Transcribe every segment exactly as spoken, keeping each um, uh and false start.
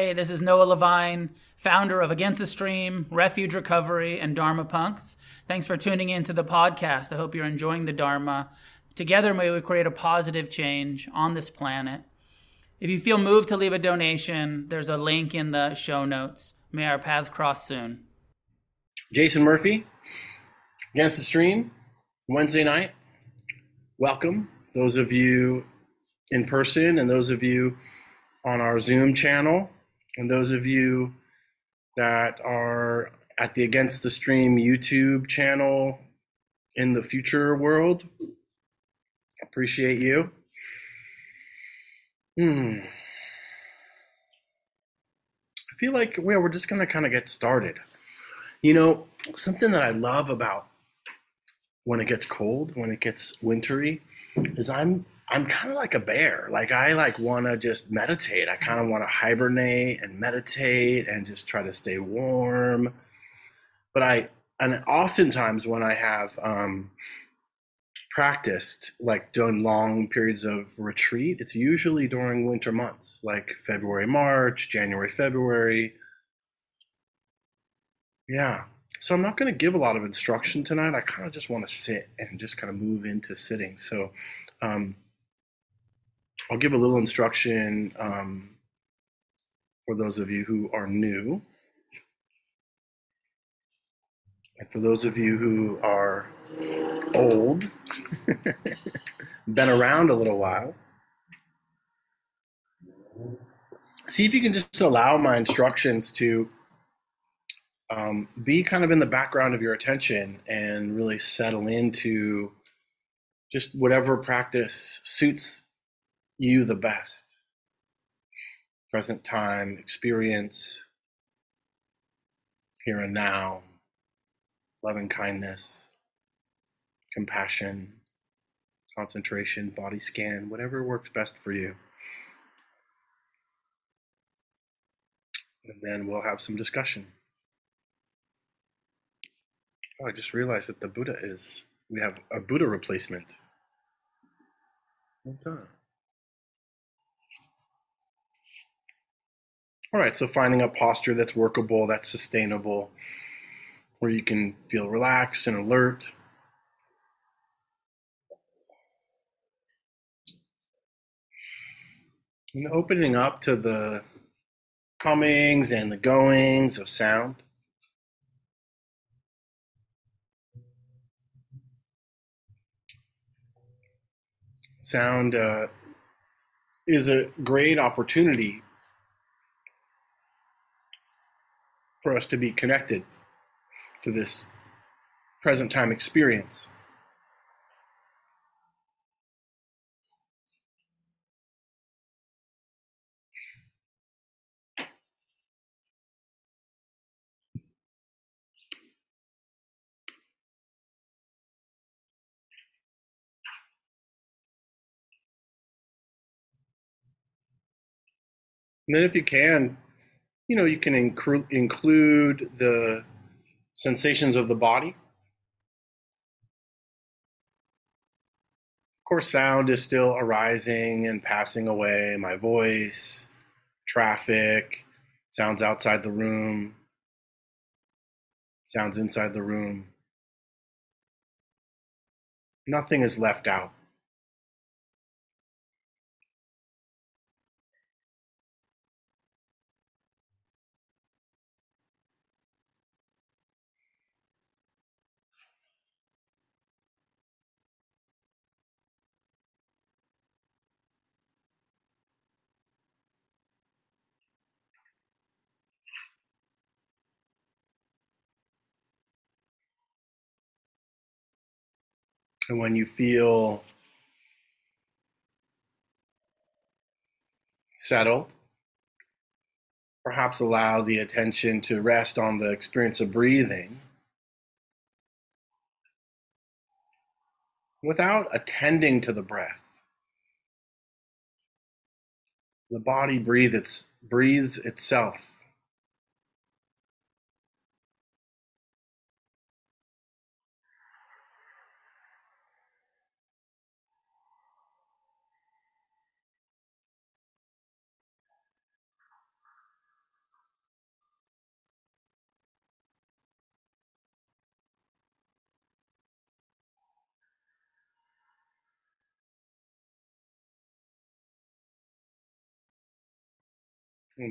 Hey, this is Noah Levine, founder of Against the Stream, Refuge Recovery, and Dharma Punx. Thanks for tuning in to the podcast. I hope you're enjoying the Dharma. Together, may we create a positive change on this planet. If you feel moved to leave a donation, there's a link in the show notes. May our paths cross soon. Jason Murphy, Against the Stream, Wednesday night. Welcome, those of you in person and those of you on our Zoom channel. And those of you that are at the Against the Stream YouTube channel in the future world, appreciate you. Hmm. I feel like well, we're just going to kind of get started. You know, something that I love about when it gets cold, when it gets wintry, is I'm I'm kind of like a bear. Like I like want to just meditate. I kind of want to hibernate and meditate and just try to stay warm. But I, and oftentimes when I have um, practiced, like done long periods of retreat, it's usually during winter months, like February, March, January, February. Yeah. So I'm not going to give a lot of instruction tonight. I kind of just want to sit and just kind of move into sitting. So, um, I'll give a little instruction um, for those of you who are new. And for those of you who are old, been around a little while. See if you can just allow my instructions to um, be kind of in the background of your attention and really settle into just whatever practice suits you the best. Present time, experience, here and now, loving kindness, compassion, concentration, body scan, whatever works best for you. And then we'll have some discussion. Oh, I just realized that the Buddha is, we have a Buddha replacement. What's up? All right, so finding a posture that's workable, that's sustainable, where you can feel relaxed and alert. And opening up to the comings and the goings of sound. Sound uh, is a great opportunity for us to be connected to this present time experience. And then if you can, you know, you can incru- include the sensations of the body. Of course, sound is still arising and passing away. My voice, traffic, sounds outside the room, sounds inside the room. Nothing is left out. And when you feel settled, perhaps allow the attention to rest on the experience of breathing without attending to the breath. The body breathes, its, breathes itself.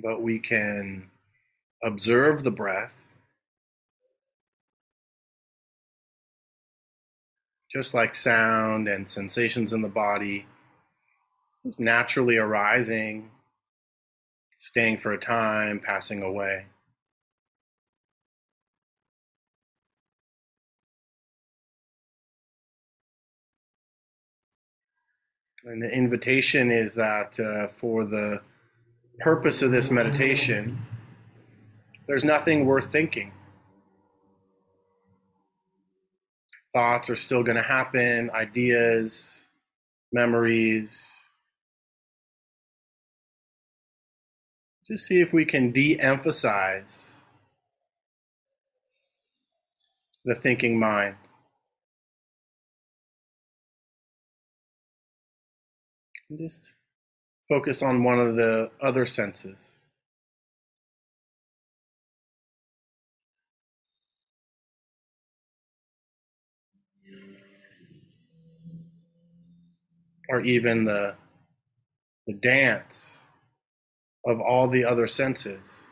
but we can observe the breath, just like sound and sensations in the body, just naturally arising, staying for a time, passing away. And the invitation is that uh, for the purpose of this meditation, there's nothing worth thinking. Thoughts are still going to happen, ideas, memories. Just see if we can de-emphasize the thinking mind. And just focus on one of the other senses. Or even the, the dance of all the other senses.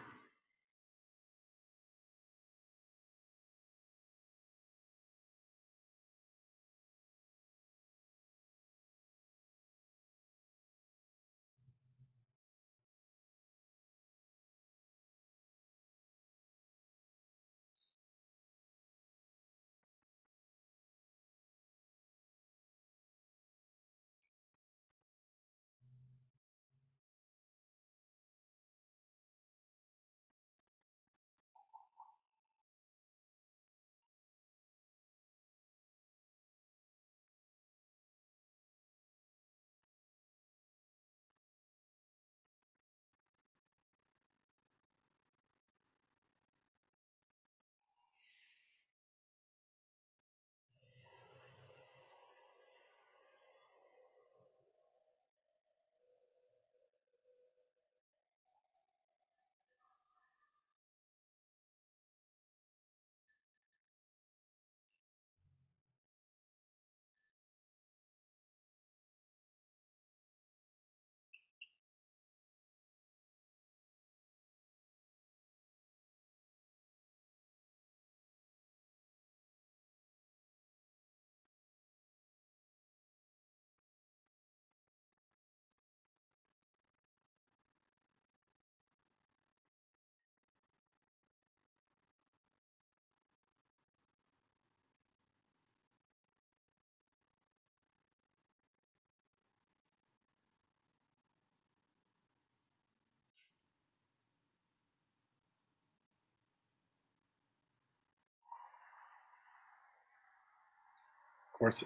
Of course,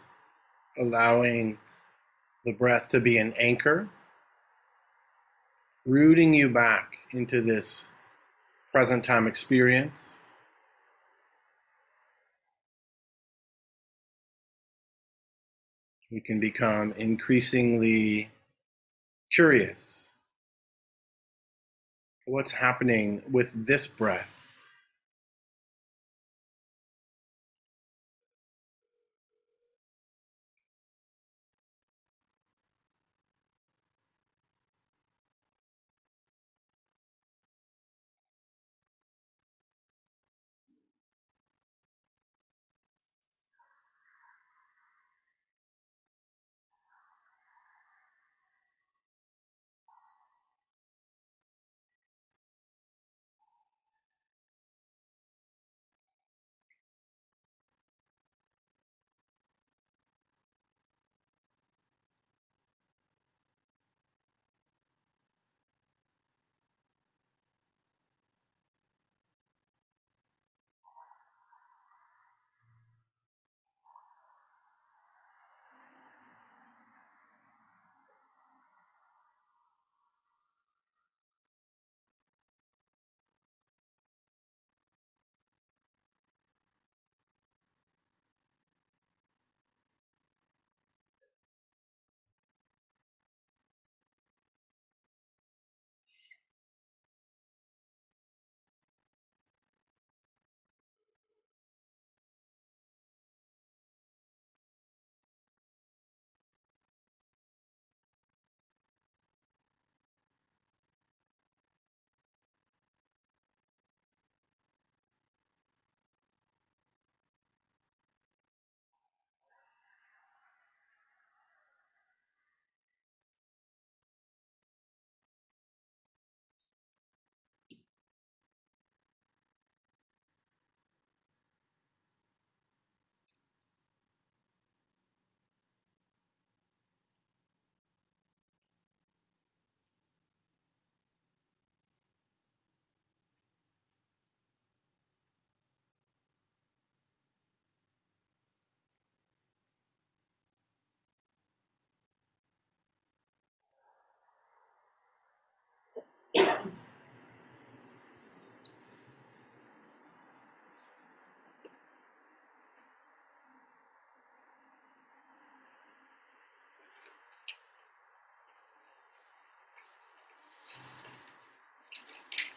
allowing the breath to be an anchor, rooting you back into this present time experience. You can become increasingly curious. What's happening with this breath?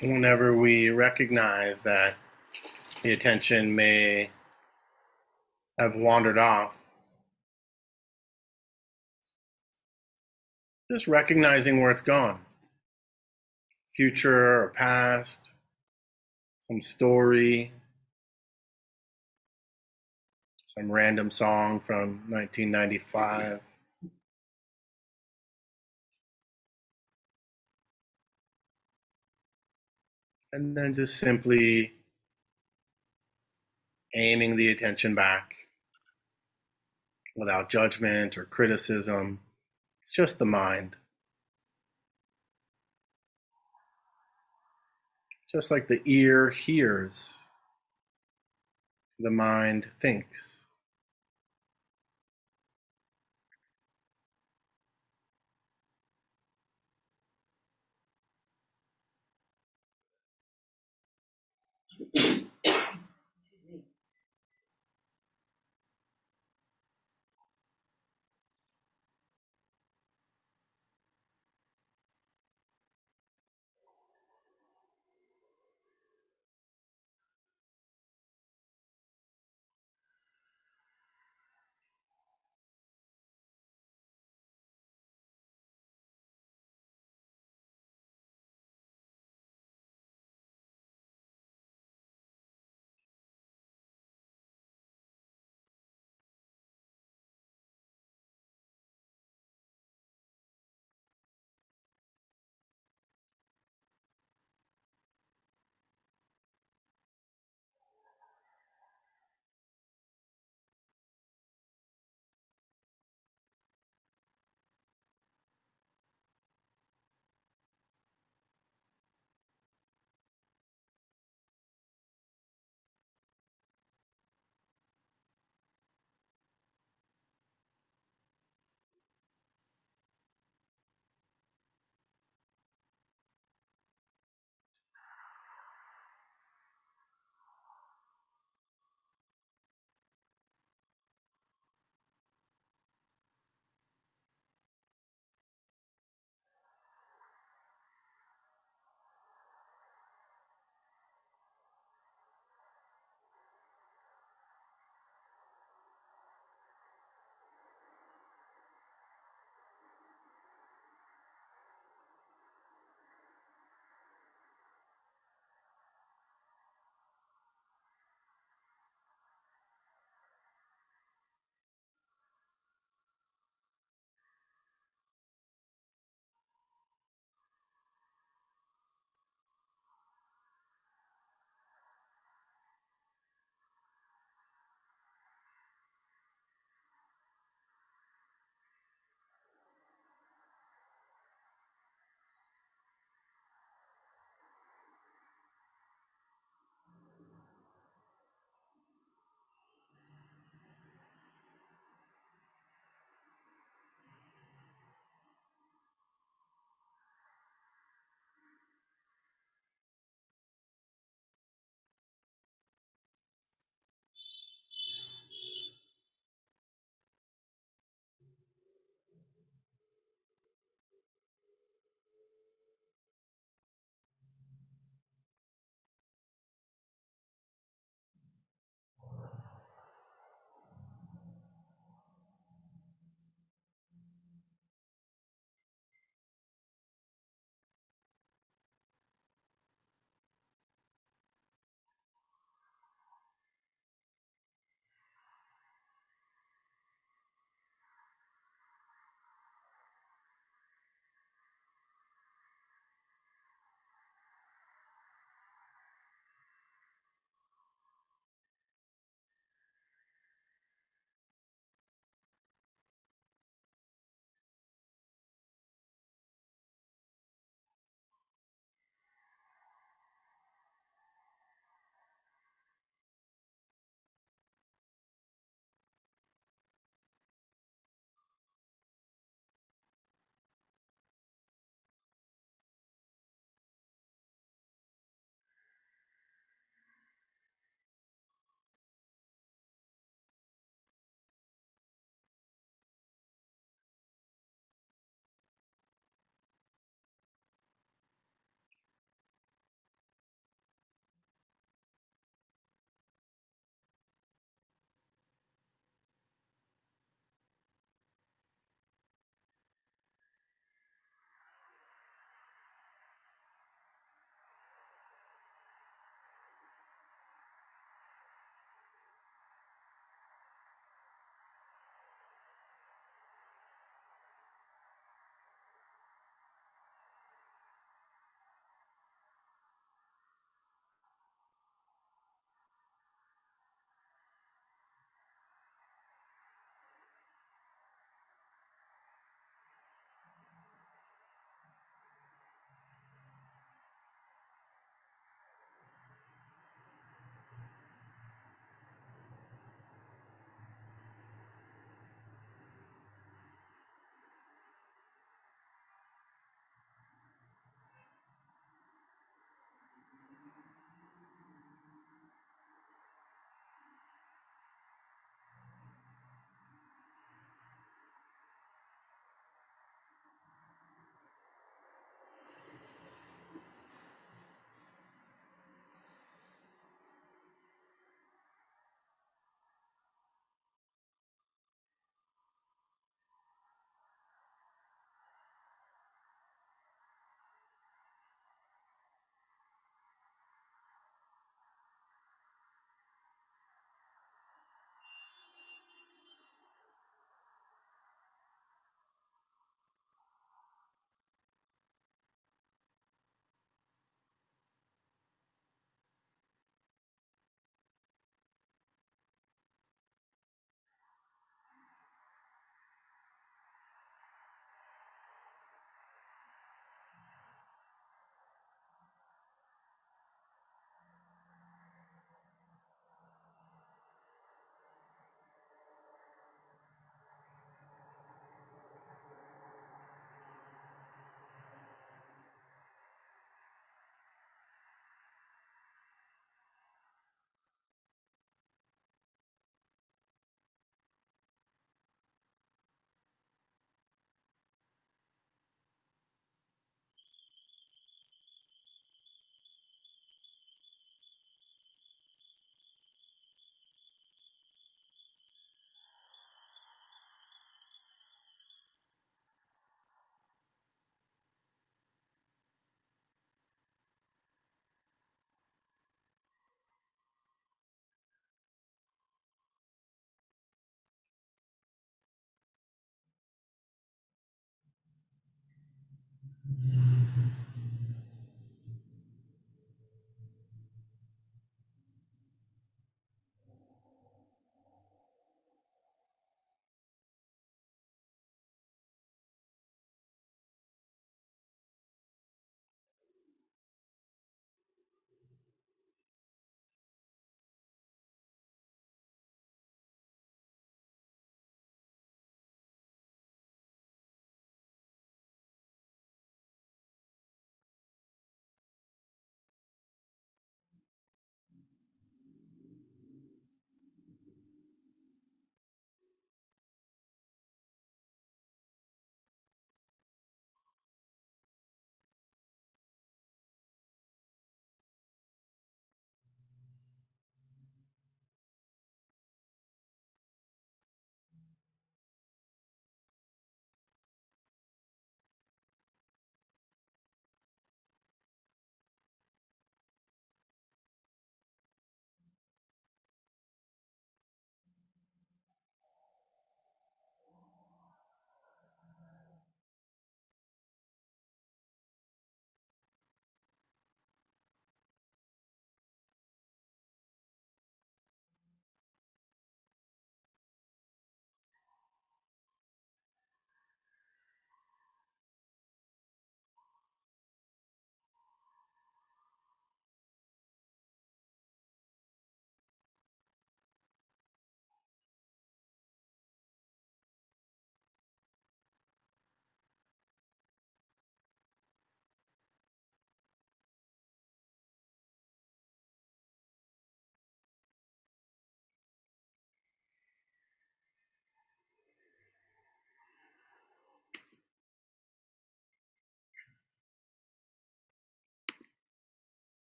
whenever we recognize that the attention may have wandered off, just recognizing where it's gone, future or past, some story, some random song from nineteen ninety-five. And then just simply aiming the attention back without judgment or criticism. It's just the mind. Just like the ear hears, the mind thinks. Excuse me.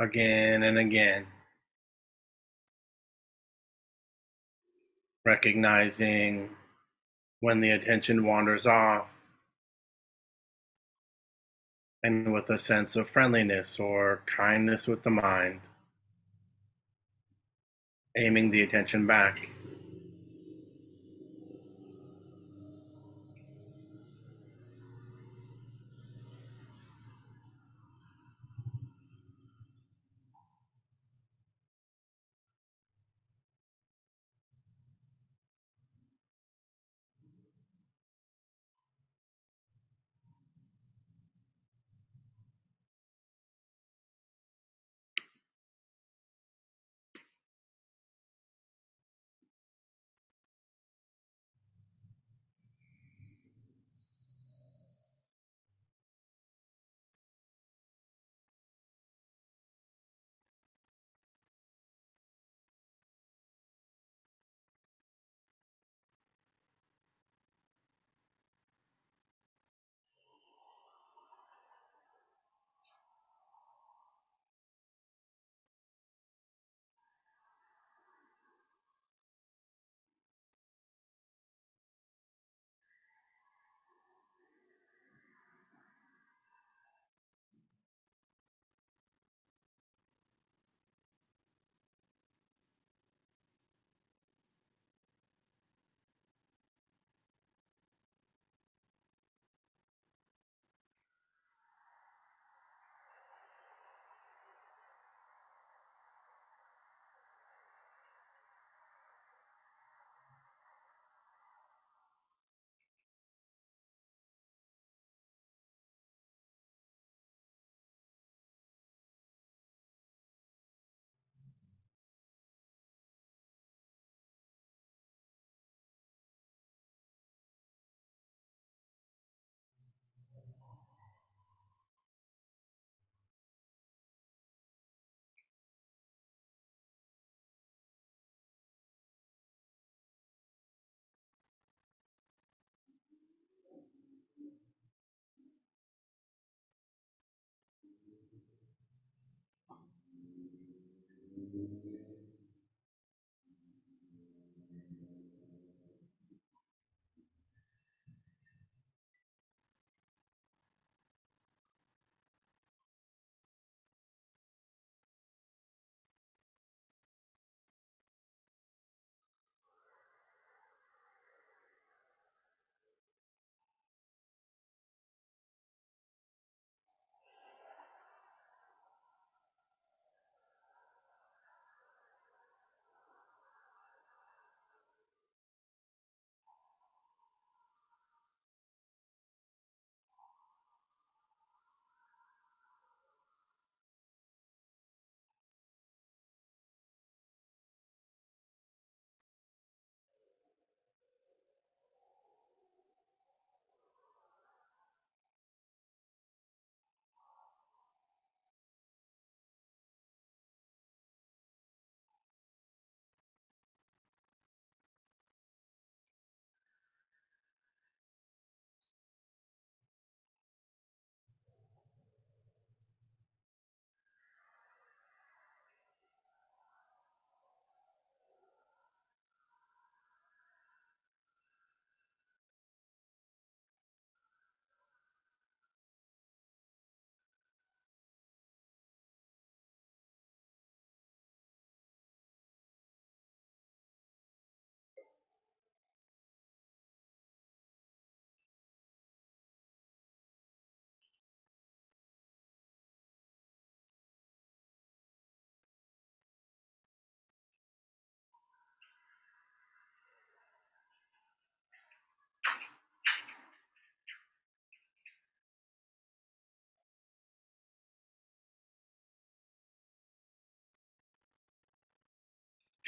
Again and again, recognizing when the attention wanders off, and with a sense of friendliness or kindness with the mind, aiming the attention back.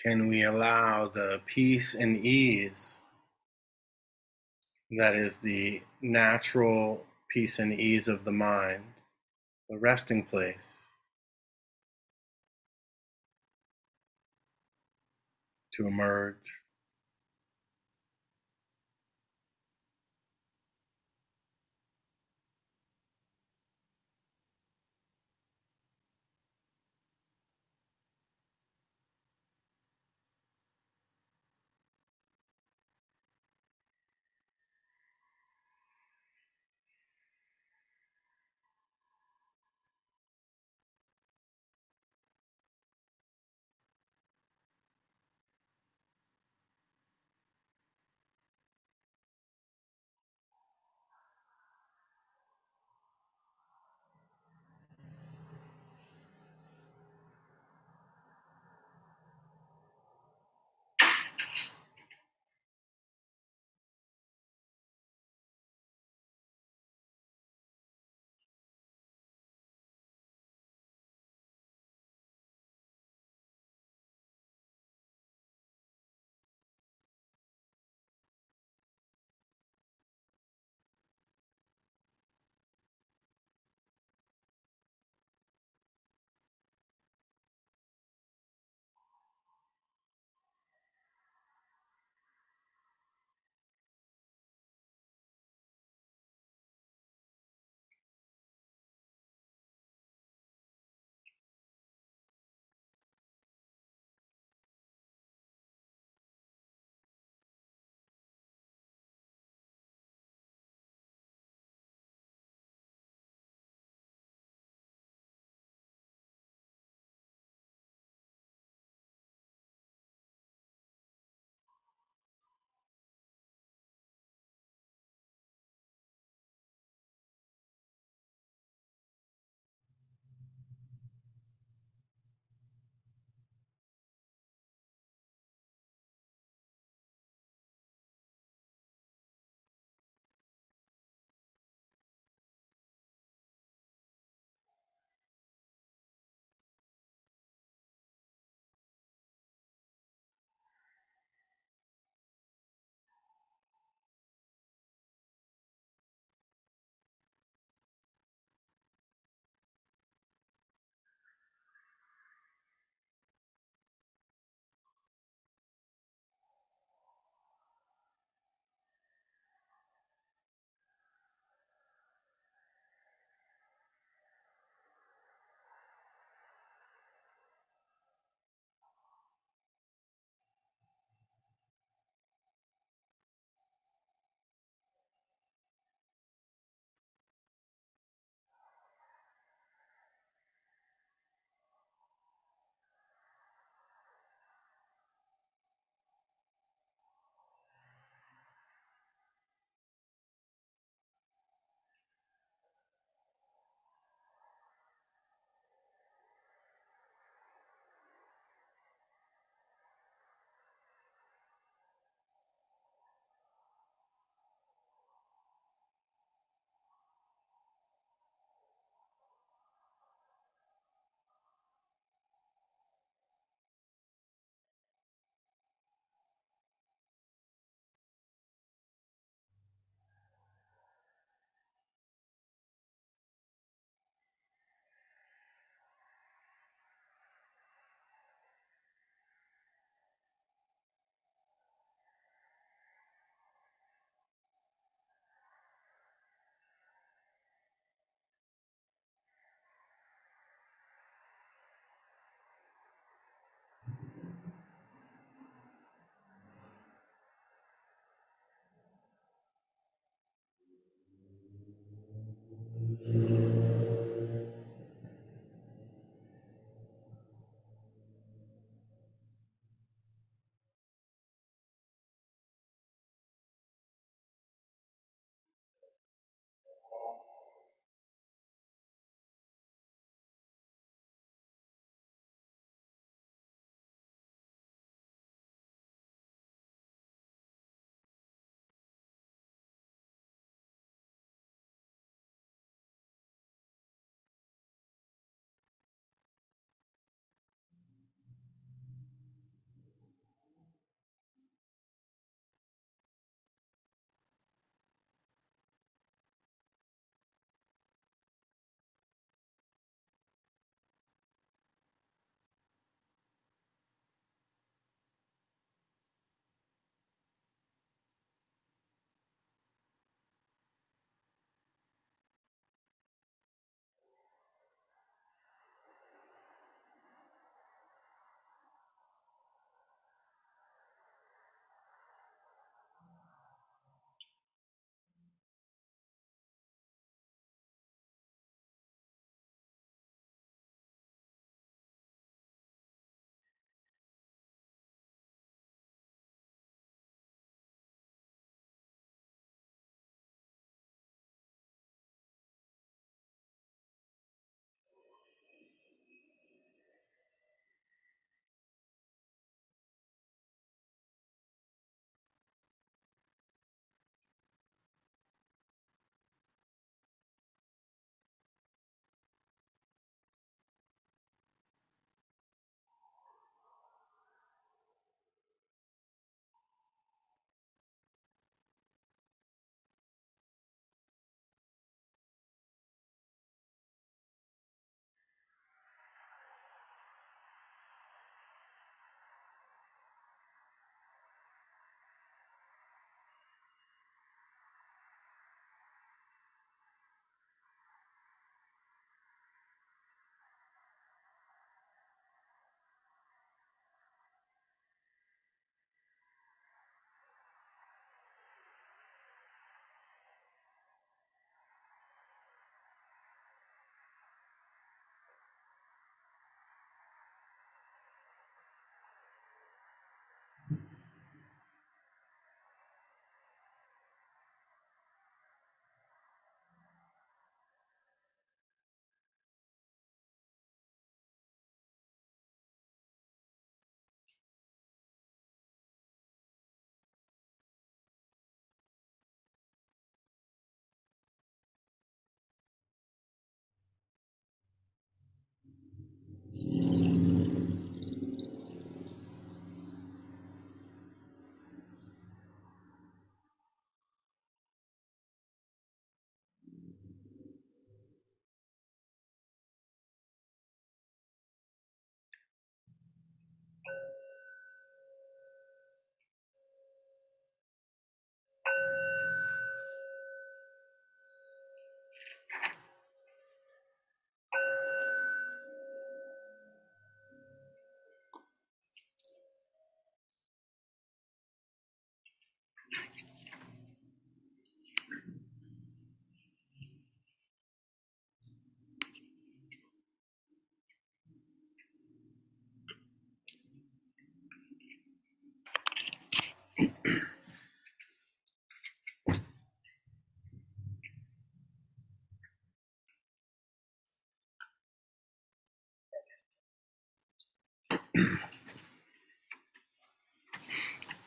can we allow the peace and ease that is the natural peace and ease of the mind, the resting place, to emerge?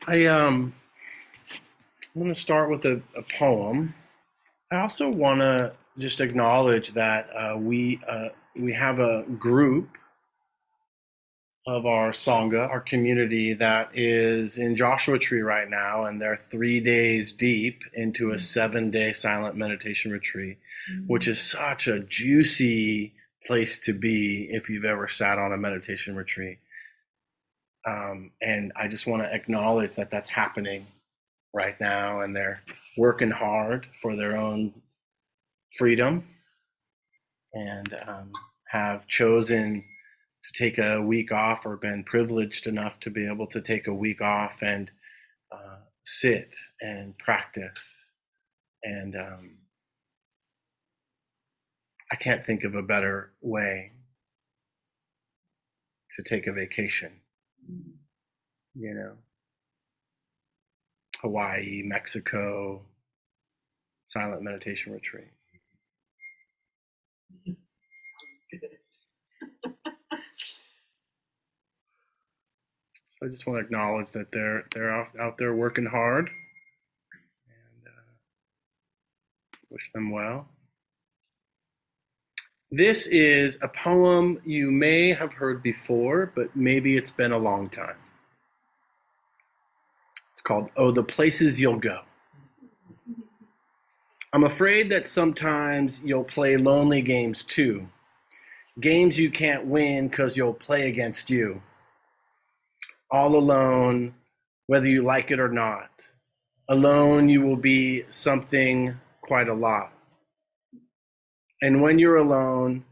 I um, I'm going to start with a, a poem. I also want to just acknowledge that uh, we uh, we have a group of our Sangha, our community, that is in Joshua Tree right now, and they're three days deep into a seven-day silent meditation retreat, mm-hmm. which is such a juicy place to be if you've ever sat on a meditation retreat. Um, and I just want to acknowledge that that's happening right now, and they're working hard for their own freedom, and um, have chosen to take a week off, or been privileged enough to be able to take a week off and uh, sit and practice. And um, I can't think of a better way to take a vacation. You know, Hawaii, Mexico, silent meditation retreat. I just want to acknowledge that they're they're out, out there working hard, and uh, wish them well. This is a poem you may have heard before, but maybe it's been a long time. It's called "Oh, The Places You'll Go." I'm afraid that sometimes you'll play lonely games too, games you can't win because you'll play against you. All alone, whether you like it or not. Alone, you will be something quite a lot. And when you're alone,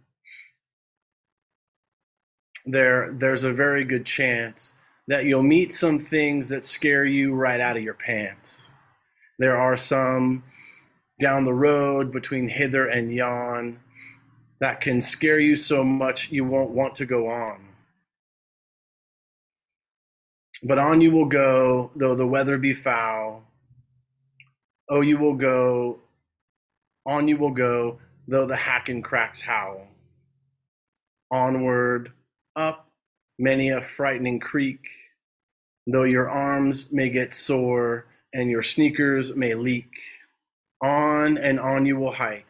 there, there's a very good chance that you'll meet some things that scare you right out of your pants. There are some down the road between hither and yon that can scare you so much you won't want to go on. But on you will go, though the weather be foul. Oh, you will go, on you will go, though the hack and cracks howl. Onward, up, many a frightening creek, though your arms may get sore and your sneakers may leak. On and on you will hike,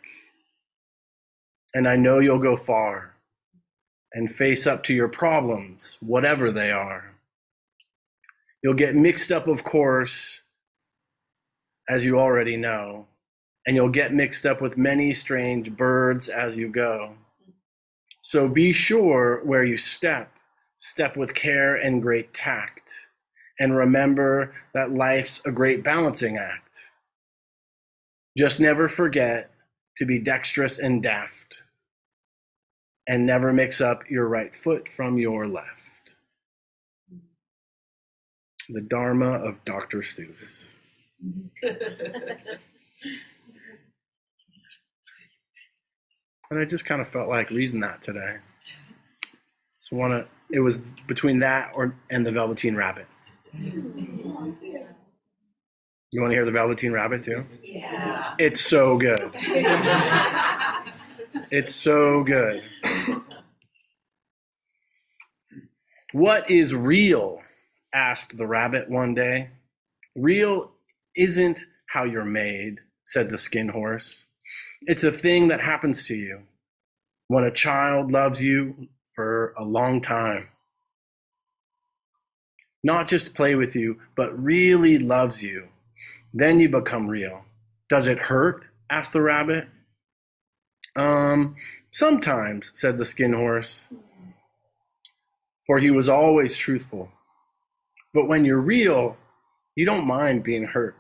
and I know you'll go far and face up to your problems, whatever they are. You'll get mixed up, of course, as you already know, and you'll get mixed up with many strange birds as you go. So be sure where you step, step with care and great tact, and remember that life's a great balancing act. Just never forget to be dexterous and daft, and never mix up your right foot from your left. The Dharma of Doctor Seuss. And I just kind of felt like reading that today. So wanna, it was between that or and the Velveteen Rabbit. You want to hear the Velveteen Rabbit too? Yeah. It's so good. It's so good. What is real? Asked the rabbit one day. Real isn't how you're made, said the skin horse. It's a thing that happens to you when a child loves you for a long time. Not just play with you, but really loves you. Then you become real. Does it hurt? Asked the rabbit. Um, sometimes, said the skin horse, for he was always truthful. But when you're real, you don't mind being hurt.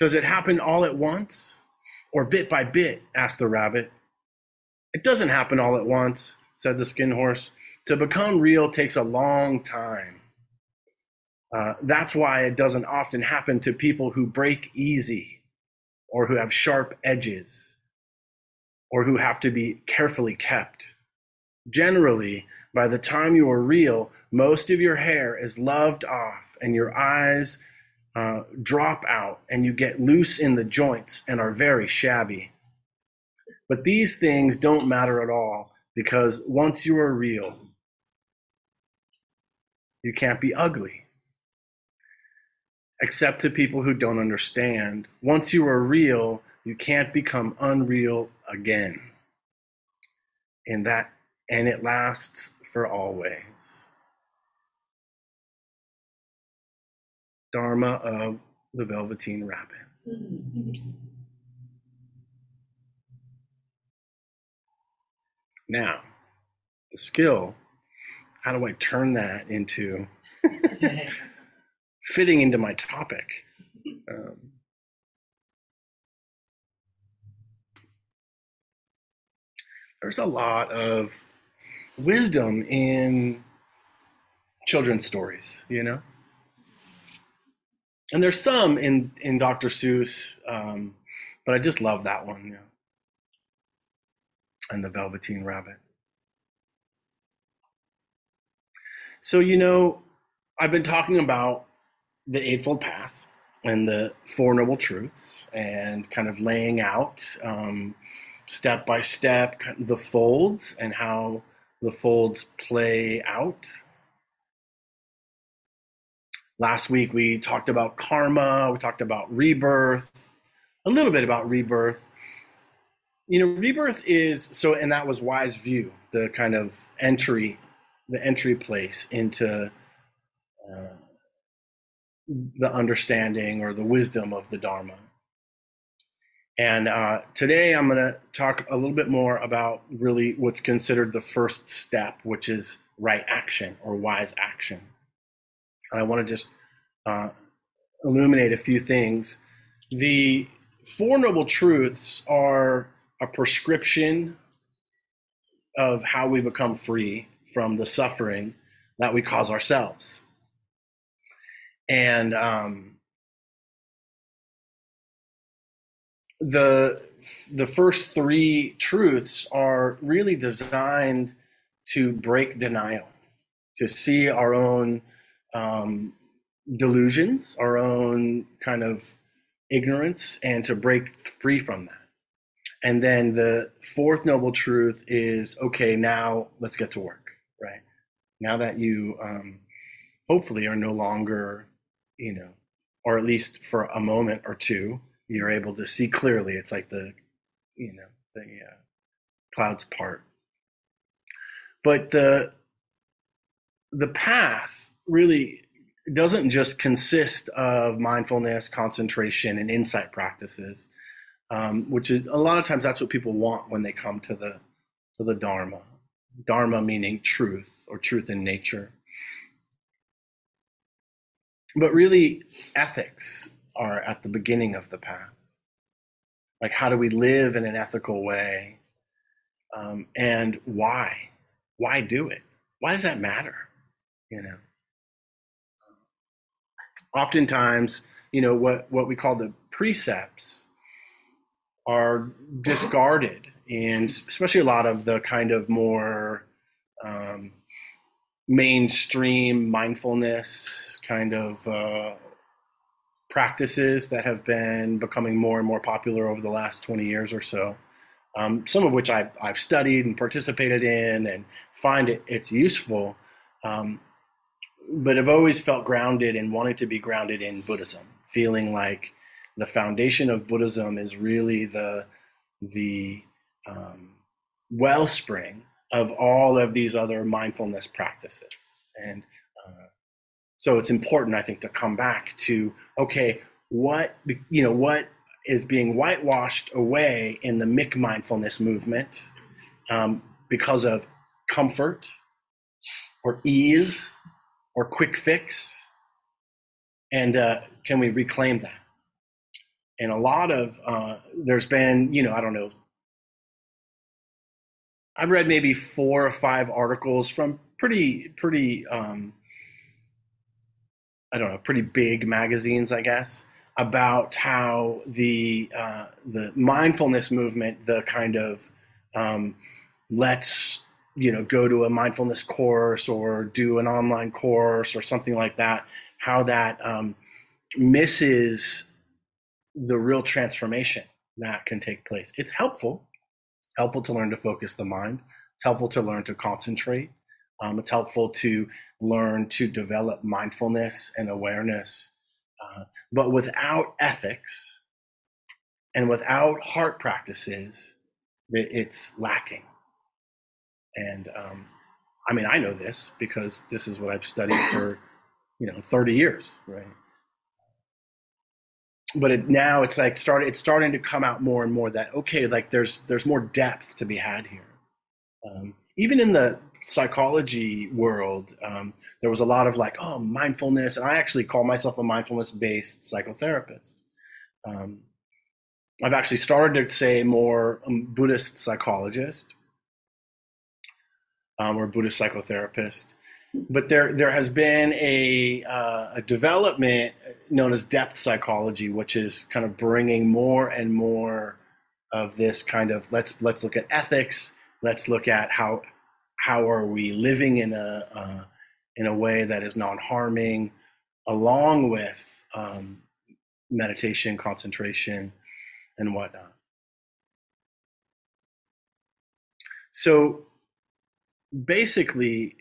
Does it happen all at once or bit by bit? Asked the rabbit. It doesn't happen all at once, said the skin horse. To become real takes a long time. Uh, that's why it doesn't often happen to people who break easy or who have sharp edges or who have to be carefully kept. Generally, by the time you are real, most of your hair is loved off and your eyes uh, drop out and you get loose in the joints and are very shabby. But these things don't matter at all because once you are real, You can't be ugly. Except to people who don't understand. Once you are real, you can't become unreal again. And that, and it lasts for always. Dharma of the Velveteen Rabbit. Now, the skill, how do I turn that into fitting into my topic? Um, there's a lot of wisdom in children's stories, you know? And there's some in, in Doctor Seuss, um, but I just love that one, you know? And the Velveteen Rabbit. So, you know, I've been talking about the Eightfold Path and the Four Noble Truths and kind of laying out um, step by step the folds and how the folds play out. Last week we talked about karma, we talked about rebirth, a little bit about rebirth. You know, rebirth is, so, and that was wise view, the kind of entry, the entry place into uh, the understanding or the wisdom of the Dharma. And uh, today I'm going to talk a little bit more about really what's considered the first step, which is right action or wise action. And I want to just uh, illuminate a few things. The Four Noble Truths are a prescription of how we become free from the suffering that we cause ourselves. And um, the, the first three truths are really designed to break denial, to see our own um, delusions, our own kind of ignorance, and to break free from that. And then the fourth noble truth is, okay, now let's get to work, right? Now that you um, hopefully are no longer, you know, or at least for a moment or two, you're able to see clearly. It's like the, you know, the uh, clouds part. But the, the path really doesn't just consist of mindfulness, concentration, and insight practices. Um, which is a lot of times that's what people want when they come to the to the Dharma. Dharma meaning truth or truth in nature. But really, ethics are at the beginning of the path. Like, how do we live in an ethical way? Um, and why? Why do it? Why does that matter? You know. Oftentimes, you know, what, what we call the precepts are discarded, and especially a lot of the kind of more um, mainstream mindfulness kind of uh, practices that have been becoming more and more popular over the last twenty years or so, um, some of which I've, I've studied and participated in and find it, it's useful, um, but I've always felt grounded and wanted to be grounded in Buddhism, feeling like the foundation of Buddhism is really the, the um, wellspring of all of these other mindfulness practices. And uh, so it's important, I think, to come back to, okay, what, you know, what is being whitewashed away in the M I C mindfulness movement um, because of comfort or ease or quick fix? And uh, can we reclaim that? And a lot of, uh, there's been, you know, I don't know, I've read maybe four or five articles from pretty, pretty, um, I don't know, pretty big magazines, I guess, about how the, uh, the mindfulness movement, the kind of, um, let's, you know, go to a mindfulness course or do an online course or something like that, how that um, misses the real transformation that can take place. It's helpful, helpful to learn to focus the mind. It's helpful to learn to concentrate. Um, it's helpful to learn to develop mindfulness and awareness. Uh, but without ethics and without heart practices, it's lacking. And um, I mean, I know this because this is what I've studied for, you know, thirty years, right? But it, now it's like started, it's starting to come out more and more that, okay, like there's, there's more depth to be had here. Um, even in the psychology world, um, there was a lot of like, oh, mindfulness. And I actually call myself a mindfulness-based psychotherapist. Um, I've actually started to say more um, Buddhist psychologist um, or Buddhist psychotherapist. But there, there has been a, uh, a development known as depth psychology, which is kind of bringing more and more of this kind of let's let's look at ethics. Let's look at how how are we living in a uh, in a way that is non-harming, along with um, meditation, concentration, and whatnot. So basically,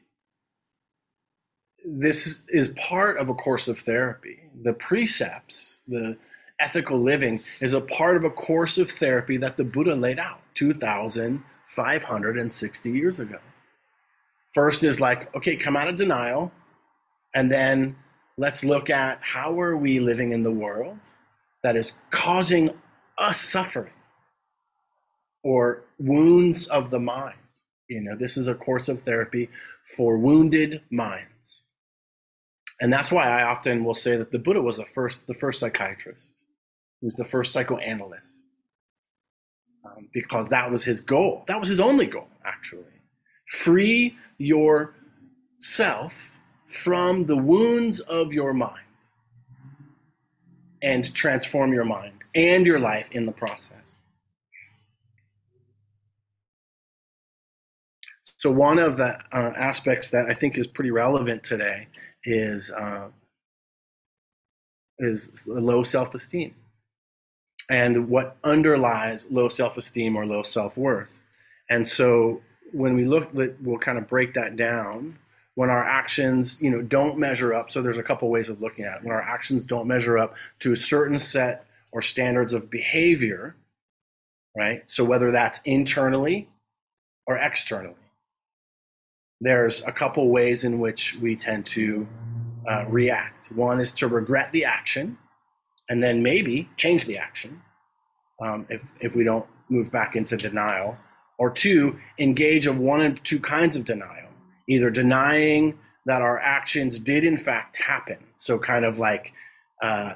this is part of a course of therapy. The precepts, the ethical living, is a part of a course of therapy that the Buddha laid out two thousand five hundred sixty years ago. First is like, okay, come out of denial, and then let's look at how are we living in the world that is causing us suffering or wounds of the mind. You know, this is a course of therapy for wounded minds. And that's why I often will say that the Buddha was the first, the first psychiatrist. He was the first psychoanalyst, um, because that was his goal. That was his only goal, actually. Free yourself from the wounds of your mind and transform your mind and your life in the process. So one of the uh, aspects that I think is pretty relevant today is uh, is low self-esteem, and what underlies low self-esteem or low self-worth. And so when we look, we'll kind of break that down. When our actions, you know, don't measure up, so there's a couple ways of looking at it. When our actions don't measure up to a certain set or standards of behavior, right? So whether that's internally or externally. There's a couple ways in which we tend to uh, react. One is to regret the action and then maybe change the action um, if, if we don't move back into denial. Or two, engage of one of two kinds of denial, either denying that our actions did in fact happen. So kind of like uh,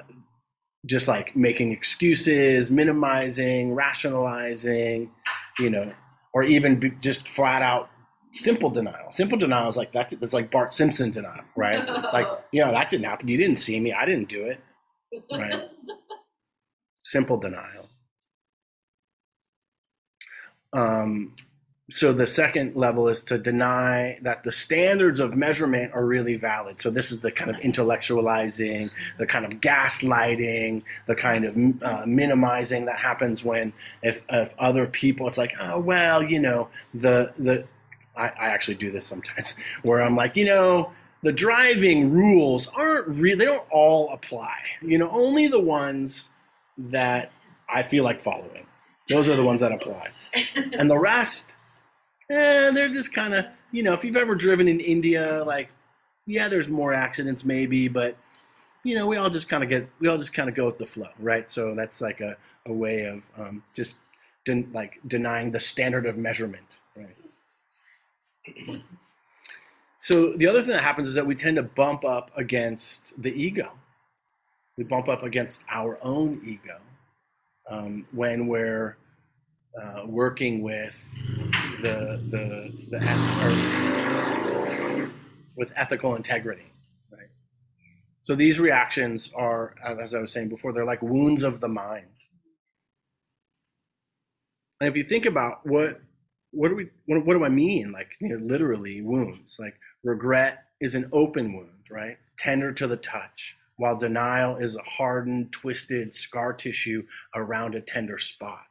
just like making excuses, minimizing, rationalizing, you know, or even be, just flat out simple denial. Simple denial is like that. It's like Bart Simpson denial, right? Like, you know, that didn't happen. You didn't see me. I didn't do it, right? Simple denial. Um, so the second level is to deny that the standards of measurement are really valid. So this is the kind of intellectualizing, the kind of gaslighting, the kind of uh, minimizing that happens when if, if other people, it's like, oh, well, you know, the the I, I actually do this sometimes where I'm like, you know, the driving rules aren't real. They don't all apply, you know, only the ones that I feel like following. Those are the ones that apply. And the rest, eh, they're just kind of, you know, if you've ever driven in India, like, yeah, there's more accidents maybe, but, you know, we all just kind of get, we all just kind of go with the flow, right? So that's like a, a way of um, just den- like denying the standard of measurement, right? So the other thing that happens is that we tend to bump up against the ego. We bump up against our own ego um, when we're uh, working with the the, the eth- or with ethical integrity. Right? So these reactions are, as I was saying before, they're like wounds of the mind. And if you think about what. What do we? What, what do I mean? Like, you know, literally wounds. Like regret is an open wound, right? Tender to the touch, while denial is a hardened, twisted scar tissue around a tender spot.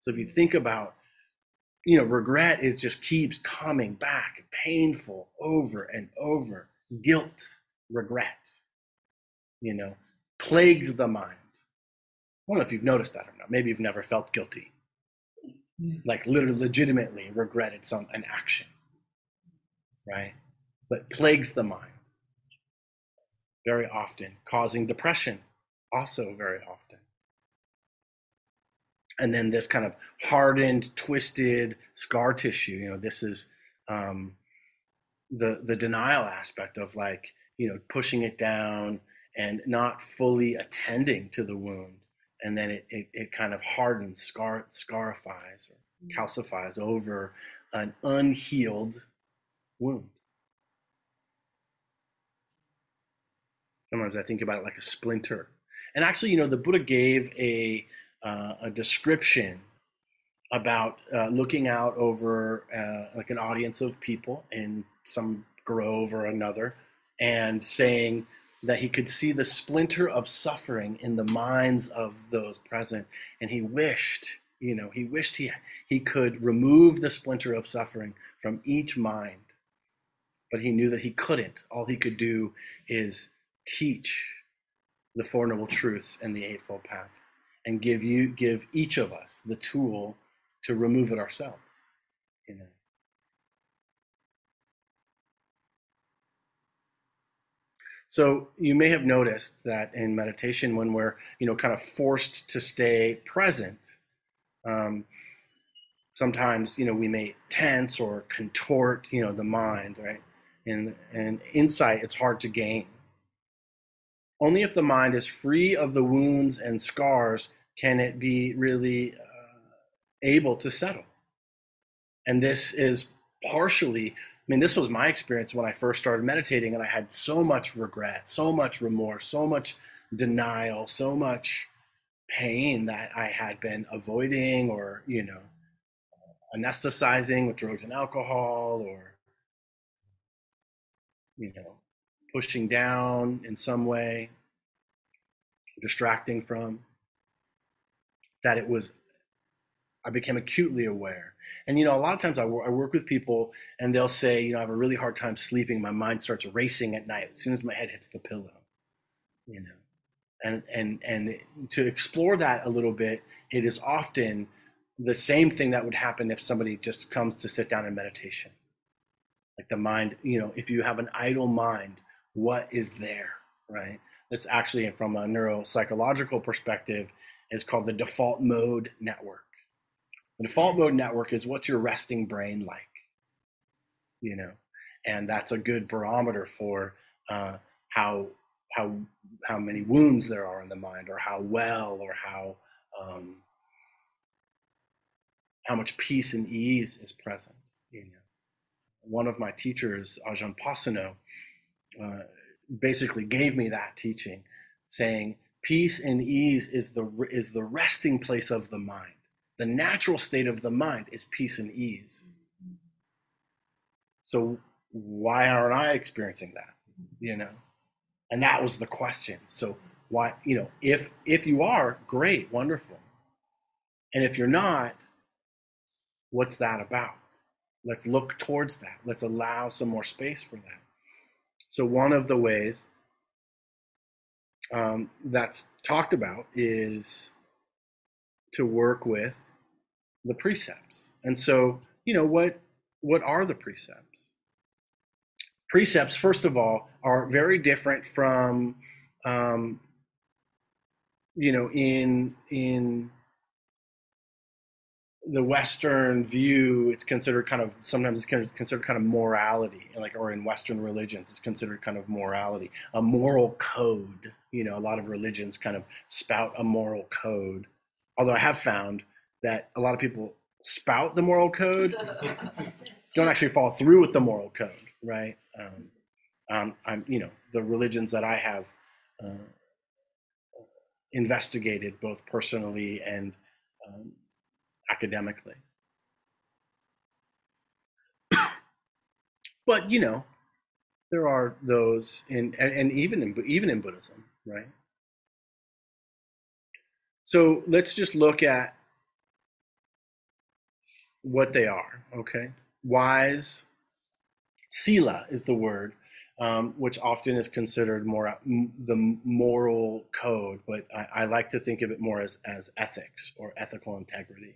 So if you think about you know, regret is just keeps coming back, painful over and over. Guilt, regret, you know, plagues the mind. I don't know if you've noticed that or not. Maybe you've never felt guilty, like literally legitimately regretted some an action, right? But plagues the mind very often, causing depression also very often. And then this kind of hardened, twisted scar tissue, you know, this is um, the, the denial aspect of, like, you know, pushing it down and not fully attending to the wound. And then it, it, it kind of hardens, scar, scarifies, or calcifies over an unhealed wound. Sometimes I think about it like a splinter. And actually, you know, the Buddha gave a, uh, a description about uh, looking out over uh, like an audience of people in some grove or another, and saying that he could see the splinter of suffering in the minds of those present. And he wished, you know, he wished he, he could remove the splinter of suffering from each mind, but he knew that he couldn't. All he could do is teach the Four Noble Truths and the Eightfold Path, and give you, give each of us the tool to remove it ourselves, you know. So you may have noticed that in meditation, when we're, you know, kind of forced to stay present, um, sometimes, you know, we may tense or contort, you know, the mind, right? And, and insight, it's hard to gain. Only if the mind is free of the wounds and scars can it be really uh, able to settle. And this is partially, I mean, this was my experience when I first started meditating, and I had so much regret, so much remorse, so much denial, so much pain that I had been avoiding, or, you know, anesthetizing with drugs and alcohol, or, you know, pushing down in some way, distracting from, that it was, I became acutely aware. And, you know, a lot of times I, I work with people and they'll say, you know, I have a really hard time sleeping. My mind starts racing at night as soon as my head hits the pillow, you know. And, and, and to explore that a little bit, it is often the same thing that would happen if somebody just comes to sit down in meditation. Like the mind, you know, if you have an idle mind, what is there, right? That's actually, from a neuropsychological perspective, is called the default mode network. The default mode network is what's your resting brain like, you know, and that's a good barometer for uh, how how how many wounds there are in the mind, or how well, or how um, how much peace and ease is present. You know, one of my teachers, Ajahn Pasanno, uh, basically gave me that teaching, saying peace and ease is the is the resting place of the mind. The natural state of the mind is peace and ease. So why aren't I experiencing that, you know? And that was the question. So why, you know, if, if you are, great, wonderful. And if you're not, what's that about? Let's look towards that. Let's allow some more space for that. So one of the ways um, that's talked about is to work with the precepts. And so, you know, what, what are the precepts? Precepts, first of all, are very different from, um, you know, in, in the Western view, it's considered kind of, sometimes it's kind of considered kind of morality, like, or in Western religions, it's considered kind of morality, a moral code. You know, a lot of religions kind of spout a moral code. Although I have found that a lot of people spout the moral code, don't actually follow through with the moral code, right? Um, um, I'm, you know, the religions that I have uh, investigated, both personally and um, academically. But, you know, there are those in, and, and even in, even in Buddhism, right? So let's just look at what they are, okay? Wise, sila is the word, um, which often is considered more the moral code, but I, I like to think of it more as, as ethics or ethical integrity.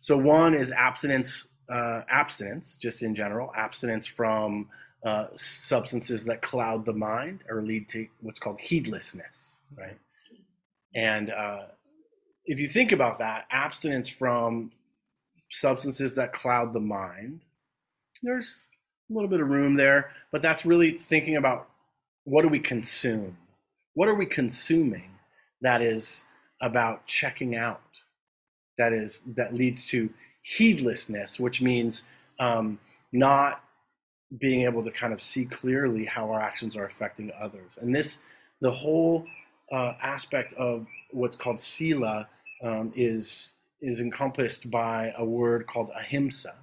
So one is abstinence, uh, abstinence, just in general, abstinence from uh, substances that cloud the mind or lead to what's called heedlessness, right? And uh, if you think about that, abstinence from substances that cloud the mind, there's a little bit of room there, but that's really thinking about what do we consume? What are we consuming that is about checking out? That is, that leads to heedlessness, which means um, not being able to kind of see clearly how our actions are affecting others. And this, the whole uh, aspect of what's called sila um, is, is encompassed by a word called ahimsa.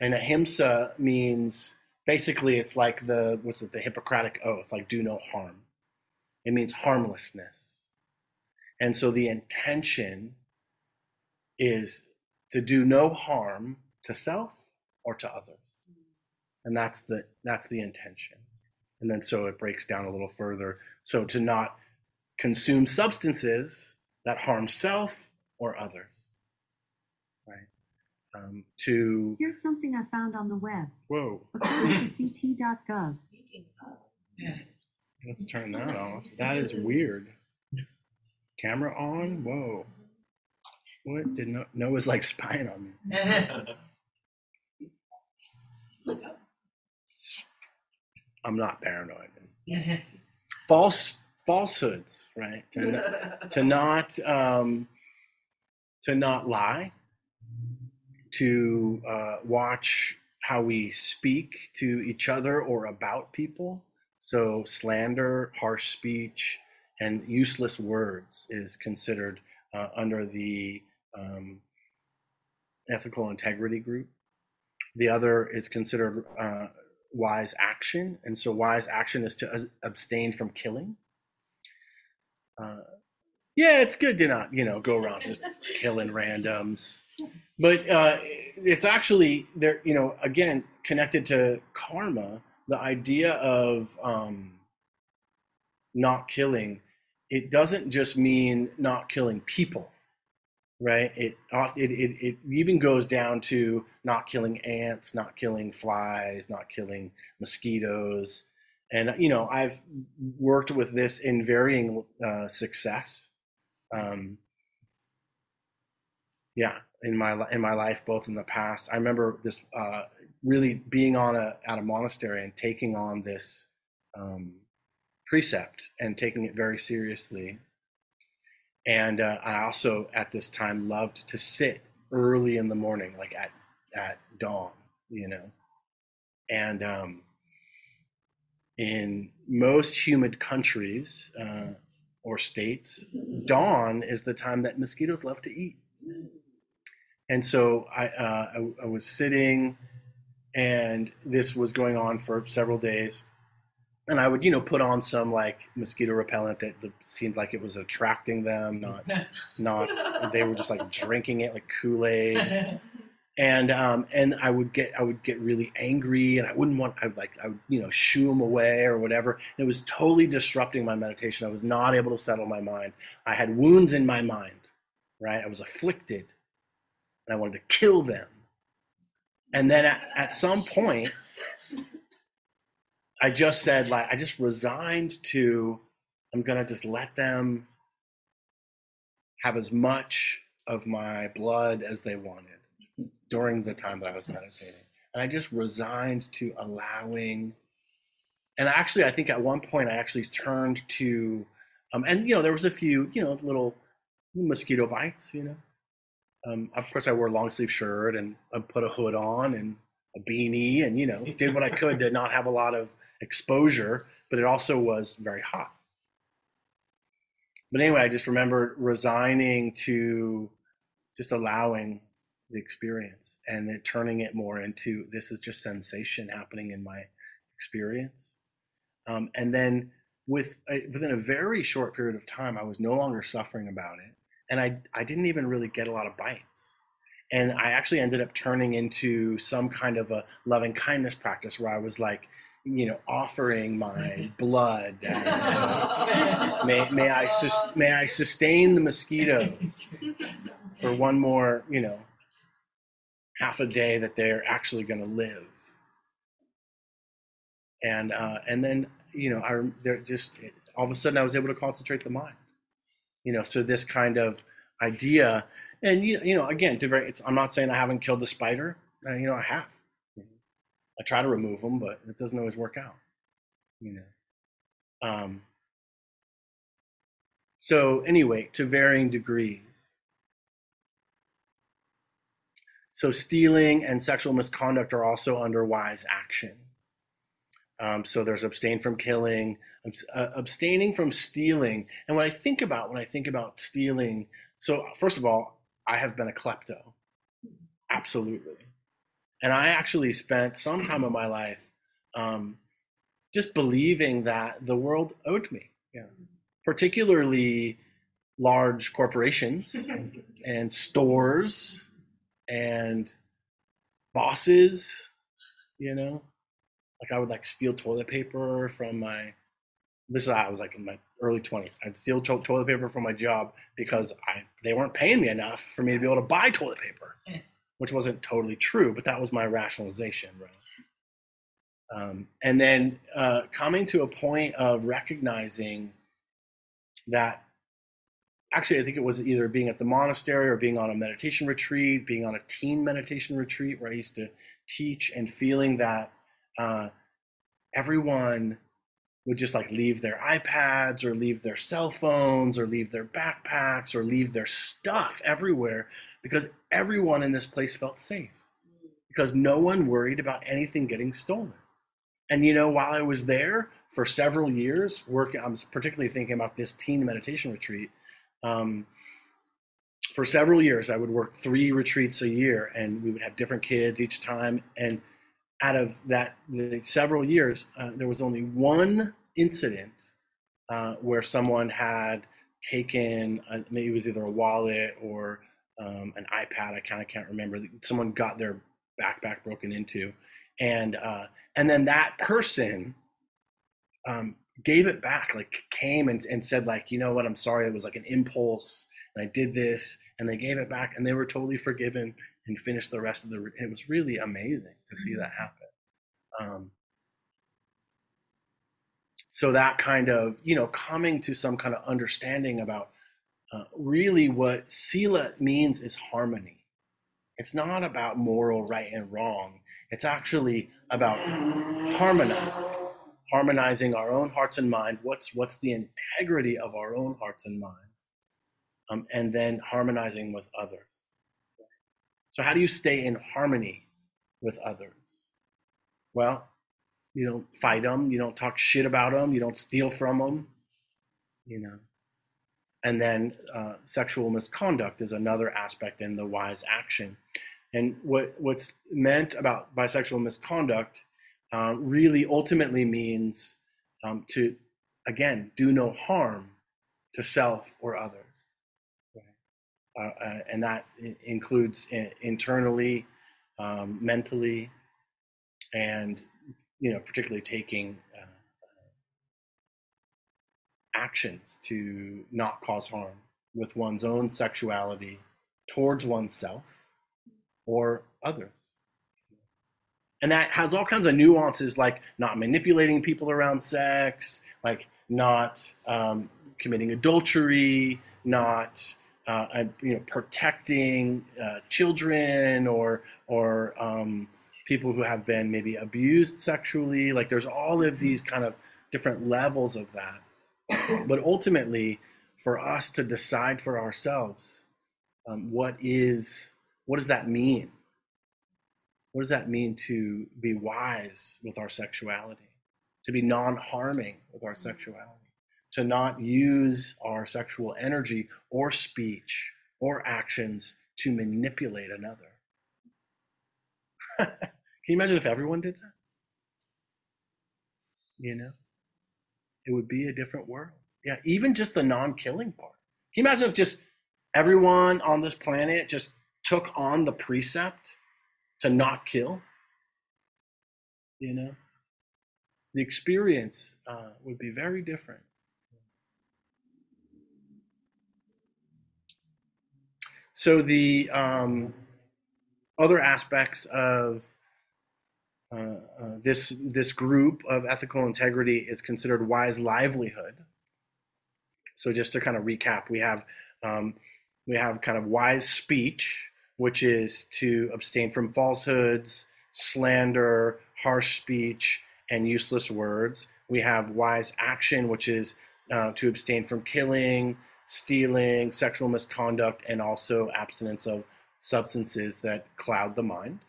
And ahimsa means, basically it's like the, what's it, the Hippocratic Oath, like do no harm. It means harmlessness. And so the intention is to do no harm to self or to others. And that's the, that's the intention. And then so it breaks down a little further. So to not consume substances that harm self or others, right? Um, to Here's something I found on the web. Whoa. According to C T dot gov. Let's turn that off. That is weird. Camera on, whoa. What did Noah, Noah's like spying on me. I'm not paranoid. False falsehoods, right? To not to not, um, to not lie, to uh, watch how we speak to each other or about people. So slander, harsh speech, and useless words is considered uh, under the Um, ethical integrity group. The other is considered uh, wise action. And so wise action is to uh, abstain from killing. Uh, yeah, it's good to not, you know, go around just killing randoms. But uh, it's actually, there, you know, again, connected to karma, the idea of um, not killing, it doesn't just mean not killing people. Right, it, it it it even goes down to not killing ants, not killing flies, not killing mosquitoes, and you know I've worked with this in varying uh, success. Um, yeah, in my in my life, both in the past, I remember this uh, really being on a at a monastery and taking on this um, precept and taking it very seriously. And uh, I also, at this time, loved to sit early in the morning, like at, at dawn, you know. And um, in most humid countries uh, or states, dawn is the time that mosquitoes love to eat. And so I, uh, I, I was sitting, and this was going on for several days. And I would, you know, put on some like mosquito repellent that seemed like it was attracting them, not, not, they were just like drinking it like Kool-Aid. And, um, and I would get, I would get really angry and I wouldn't want, I would like, I would, you know, shoo them away or whatever. And it was totally disrupting my meditation. I was not able to settle my mind. I had wounds in my mind, right? I was afflicted and I wanted to kill them. And then at, at some point, I just said, like, I just resigned to, I'm going to just let them have as much of my blood as they wanted during the time that I was meditating. And I just resigned to allowing, and actually, I think at one point, I actually turned to, um, and, you know, there was a few, you know, little mosquito bites, you know. Um, of course, I wore a long sleeve shirt and I put a hood on and a beanie and, you know, did what I could to not have a lot of exposure, but it also was very hot. But anyway, I just remembered resigning to just allowing the experience and then turning it more into, this is just sensation happening in my experience. Um, and then with a, within a very short period of time, I was no longer suffering about it. And I, I didn't even really get a lot of bites. And I actually ended up turning into some kind of a loving kindness practice where I was like, you know, offering my blood. And, uh, may, may, I sus- may I sustain the mosquitoes for one more, you know, half a day that they're actually going to live. And uh, and then, you know, I there just it, all of a sudden I was able to concentrate the mind. You know, so this kind of idea, and you you know, again, to very, it's, I'm not saying I haven't killed the spider. Uh, you know, I have. I try to remove them, but it doesn't always work out, you know. Um, so anyway, to varying degrees. So stealing and sexual misconduct are also under wise action. Um, so there's abstain from killing, abs- uh, abstaining from stealing. And what I think about when I think about stealing, so first of all, I have been a klepto, absolutely. And I actually spent some time in my life um, just believing that the world owed me, you know, particularly large corporations and stores and bosses, you know, like I would like steal toilet paper from my, this is I was like in my early twenties. I'd steal to- toilet paper from my job because I they weren't paying me enough for me to be able to buy toilet paper. Which wasn't totally true, but that was my rationalization, right? Um, and then uh, coming to a point of recognizing that, actually, I think it was either being at the monastery or being on a meditation retreat, being on a teen meditation retreat where I used to teach, and feeling that uh, everyone would just like leave their iPads or leave their cell phones or leave their backpacks or leave their stuff everywhere, because everyone in this place felt safe, because no one worried about anything getting stolen. And, you know, while I was there for several years working, I was particularly thinking about this teen meditation retreat. Um, for several years, I would work three retreats a year, and we would have different kids each time. And out of that the several years, uh, there was only one incident uh, where someone had taken, a, maybe it was either a wallet or Um, an iPad, I kind of can't remember. Someone got their backpack broken into, and uh, and then that person um, gave it back, like came and, and said, like, you know what, I'm sorry, it was like an impulse, and I did this, and they gave it back, and they were totally forgiven and finished the rest of the, re- it was really amazing to see that happen. Um, so that kind of, you know, coming to some kind of understanding about Uh, really what sila means is harmony. It's not about moral right and wrong. It's actually about harmonizing, harmonizing our own hearts and minds. What's what's the integrity of our own hearts and minds, um, and then harmonizing with others. So how do you stay in harmony with others? Well, you don't fight them. You don't talk shit about them. You don't steal from them. You know. And then uh, sexual misconduct is another aspect in the wise action. And what, what's meant about by sexual misconduct uh, really ultimately means um, to, again, do no harm to self or others. Uh, uh, and that I- includes in- internally, um, mentally, and, you know, particularly taking uh, actions to not cause harm with one's own sexuality towards oneself or others. And that has all kinds of nuances, like not manipulating people around sex, like not um, committing adultery, not uh, you know, protecting uh, children or or um, people who have been maybe abused sexually. Like there's all of these kind of different levels of that. But ultimately, for us to decide for ourselves, um, what is, what does that mean? What does that mean to be wise with our sexuality, to be non-harming with our sexuality, to not use our sexual energy or speech or actions to manipulate another? Can you imagine if everyone did that? You know? It would be a different world. Yeah, even just the non-killing part. Can you imagine if just everyone on this planet just took on the precept to not kill, you know, the experience uh, would be very different. So the um, other aspects of uh, uh, this, this group of ethical integrity is considered wise livelihood. So just to kind of recap, we have, um, we have kind of wise speech, which is to abstain from falsehoods, slander, harsh speech, and useless words. We have wise action, which is uh, to abstain from killing, stealing, sexual misconduct, and also abstinence of substances that cloud the mind.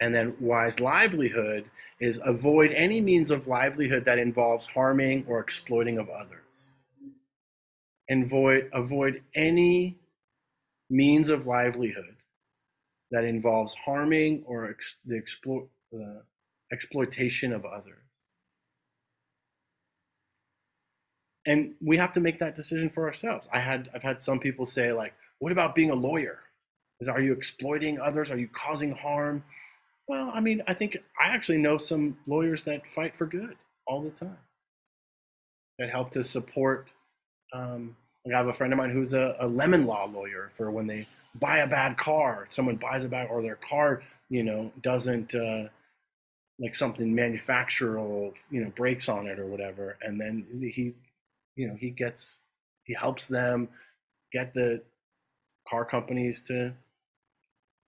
And then wise livelihood is avoid any means of livelihood that involves harming or exploiting of others. And avoid, avoid any means of livelihood that involves harming or ex, the explo, uh, exploitation of others. And we have to make that decision for ourselves. I had, I've had some people say, like, what about being a lawyer? Is, are you exploiting others? Are you causing harm? Well, I mean, I think I actually know some lawyers that fight for good all the time, that help to support. Um, I have a friend of mine who's a, a lemon law lawyer for when they buy a bad car, someone buys a bad, or their car, you know, doesn't, uh, like something manufactural, you know, breaks on it or whatever. And then he, you know, he gets, he helps them get the car companies to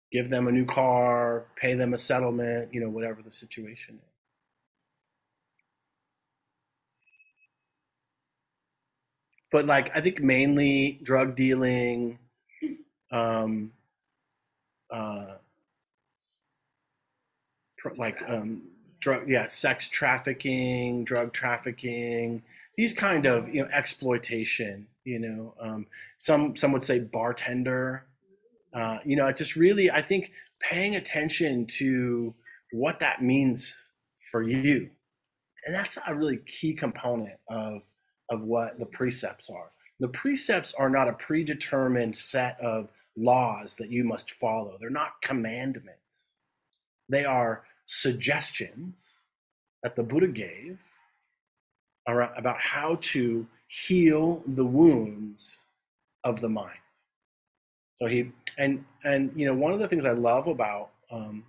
give them a new car, pay them a settlement, you know, whatever the situation is. But like, I think mainly drug dealing, um, uh, like um, drug, yeah, sex trafficking, drug trafficking, these kind of, you know, exploitation, you know, um, some, some would say bartender, uh, you know, it just really, I think paying attention to what that means for you. And that's a really key component of, of what the precepts are. The precepts are not a predetermined set of laws that you must follow. They're not commandments. They are suggestions that the Buddha gave about how to heal the wounds of the mind. So he, and, and you know, one of the things I love about um,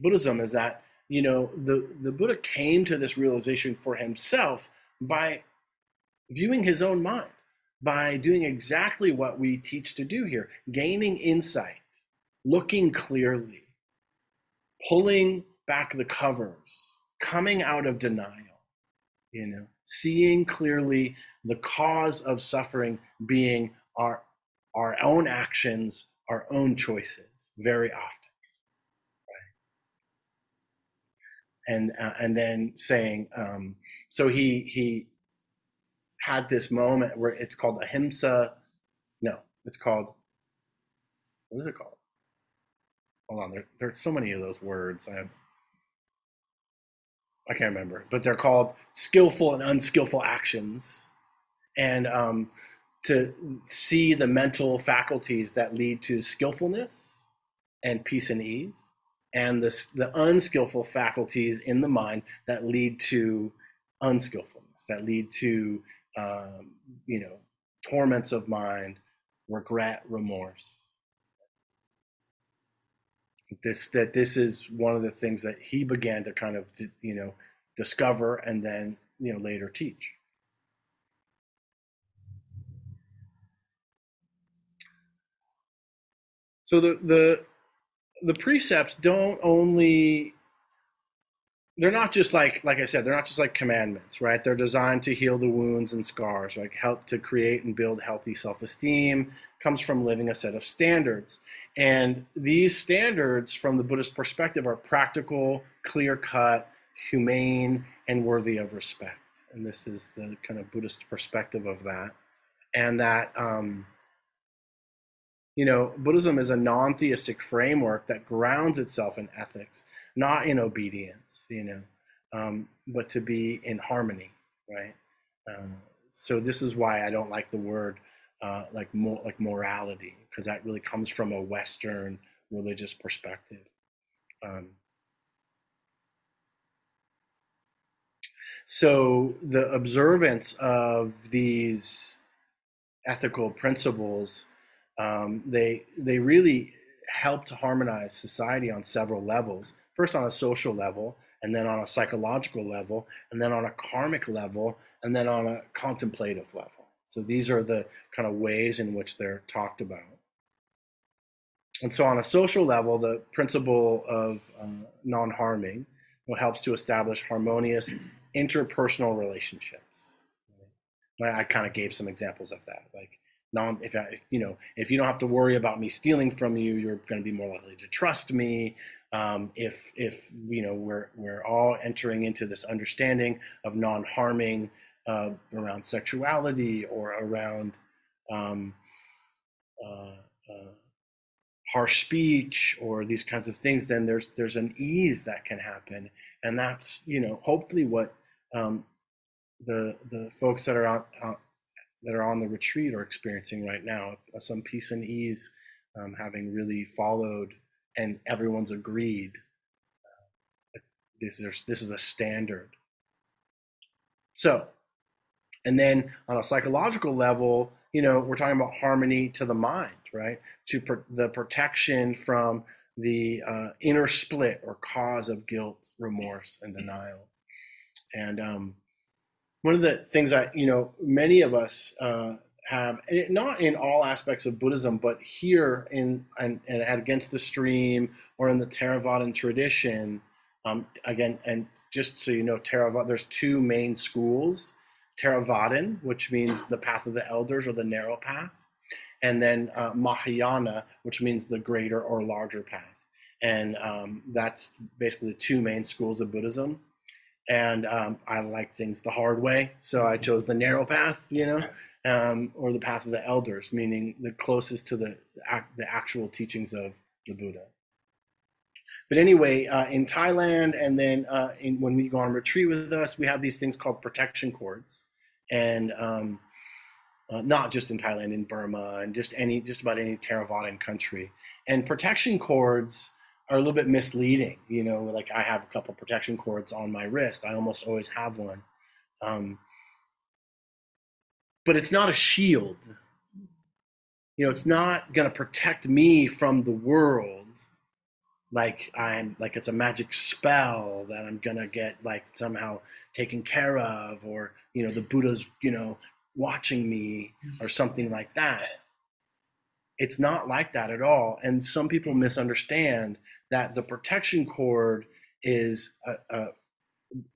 Buddhism is that, you know, the, the Buddha came to this realization for himself by viewing his own mind, by doing exactly what we teach to do here, gaining insight, looking clearly, pulling back the covers, coming out of denial, you know, seeing clearly the cause of suffering being our, our own actions, our own choices, very often. Right? And, uh, and then saying, um, so he, he, had this moment where it's called ahimsa. No, it's called, what is it called? Hold on, there, there are so many of those words. I, have, I can't remember, but they're called skillful and unskillful actions. And um, to see the mental faculties that lead to skillfulness and peace and ease, and the, the unskillful faculties in the mind that lead to unskillfulness, that lead to Um, you know, torments of mind, regret, remorse. This, that this is one of the things that he began to kind of, you know, discover and then, you know, later teach. So the, the, the precepts don't only, they're not just like, like I said, they're not just like commandments, right? They're designed to heal the wounds and scars, like help to create and build healthy self-esteem, comes from living a set of standards. And these standards from the Buddhist perspective are practical, clear-cut, humane, and worthy of respect. And this is the kind of Buddhist perspective of that. And that, um, you know, Buddhism is a non-theistic framework that grounds itself in ethics, not in obedience, you know, um, but to be in harmony, right? Um, so this is why I don't like the word uh, like more like morality, because that really comes from a Western religious perspective. Um, so the observance of these ethical principles, um, they they really helped harmonize society on several levels. First on a social level, and then on a psychological level, and then on a karmic level, and then on a contemplative level. So these are the kind of ways in which they're talked about. And so on a social level, the principle of uh, non-harming helps to establish harmonious interpersonal relationships. I kind of gave some examples of that. Like, non, if, I, if you know, if you don't have to worry about me stealing from you, you're going to be more likely to trust me. Um, if if you know we're we're all entering into this understanding of non-harming uh, around sexuality or around um, uh, uh, harsh speech or these kinds of things, then there's there's an ease that can happen, and that's you know hopefully what um, the the folks that are on uh, that are on the retreat are experiencing right now, some peace and ease, um, having really followed. And everyone's agreed. Uh, this is this is a standard. So, and then on a psychological level, you know, we're talking about harmony to the mind, right? To pro the protection from the uh, inner split or cause of guilt, remorse, and denial. And um, one of the things that you know, many of us. Uh, Have, not in all aspects of Buddhism, but here in and at Against the Stream or in the Theravadan tradition, um, again, and just so you know, Theravadan, there's two main schools: Theravadan, which means the path of the elders or the narrow path, and then uh, Mahayana, which means the greater or larger path, and um, that's basically the two main schools of Buddhism. And um, I like things the hard way, so I chose the narrow path, you know. Um, or the path of the elders, meaning the closest to the, the actual teachings of the Buddha. But anyway, uh, in Thailand, and then uh, in, when we go on retreat with us, we have these things called protection cords, and um, uh, not just in Thailand, in Burma, and just any, just about any Theravadan country. And protection cords are a little bit misleading, you know. Like I have a couple protection cords on my wrist. I almost always have one. Um, But it's not a shield. You know, it's not going to protect me from the world like I'm like it's a magic spell that I'm going to get like somehow taken care of, or you know the Buddha's you know watching me or something like that. It's not like that at all. And some people misunderstand that the protection cord is a, a,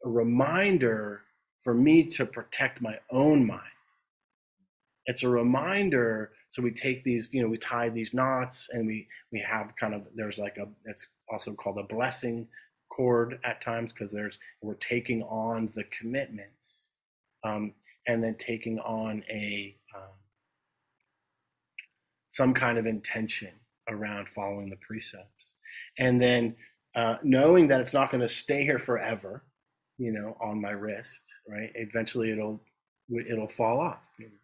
a reminder for me to protect my own mind. It's a reminder. So we take these, you know, we tie these knots, and we we have kind of there's like a it's also called a blessing cord at times, because there's we're taking on the commitments, um, and then taking on a um, some kind of intention around following the precepts, and then uh, knowing that it's not going to stay here forever, you know, on my wrist, right? Eventually, it'll it'll fall off. You know?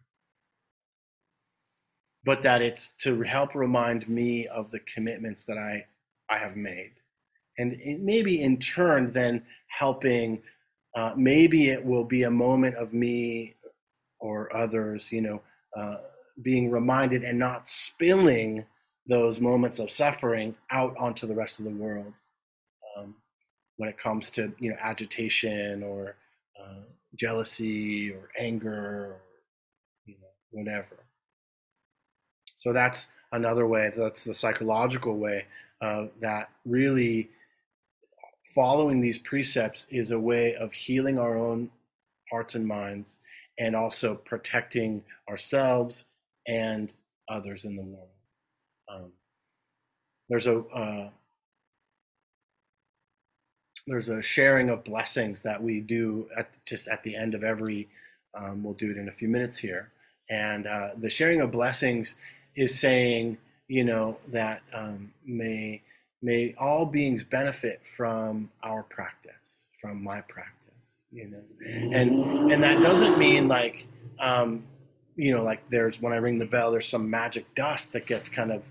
But that it's to help remind me of the commitments that I, I have made. And it maybe in turn then helping, uh, maybe it will be a moment of me or others, you know, uh, being reminded and not spilling those moments of suffering out onto the rest of the world um, when it comes to, you know, agitation or uh, jealousy or anger or, you know, whatever. So that's another way, that's the psychological way, uh, that really following these precepts is a way of healing our own hearts and minds, and also protecting ourselves and others in the world. Um, there's a uh, there's a sharing of blessings that we do at, just at the end of every, um, we'll do it in a few minutes here. And uh, the sharing of blessings is saying, you know, that um, may, may all beings benefit from our practice, from my practice, you know. And, and that doesn't mean like, um, you know, like there's, when I ring the bell, there's some magic dust that gets kind of,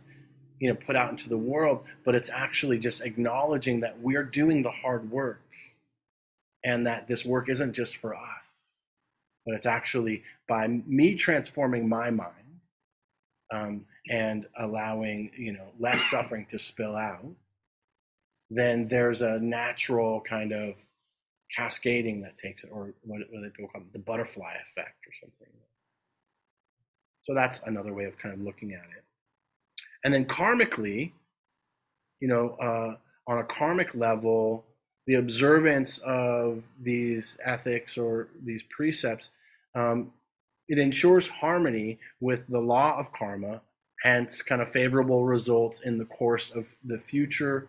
you know, put out into the world, but it's actually just acknowledging that we're doing the hard work and that this work isn't just for us, but it's actually by me transforming my mind um, and allowing, you know, less suffering to spill out, then there's a natural kind of cascading that takes it, or what they call the butterfly effect or something. So that's another way of kind of looking at it. And then karmically, you know, uh, on a karmic level, the observance of these ethics or these precepts, um, it ensures harmony with the law of karma, hence kind of favorable results in the course of the future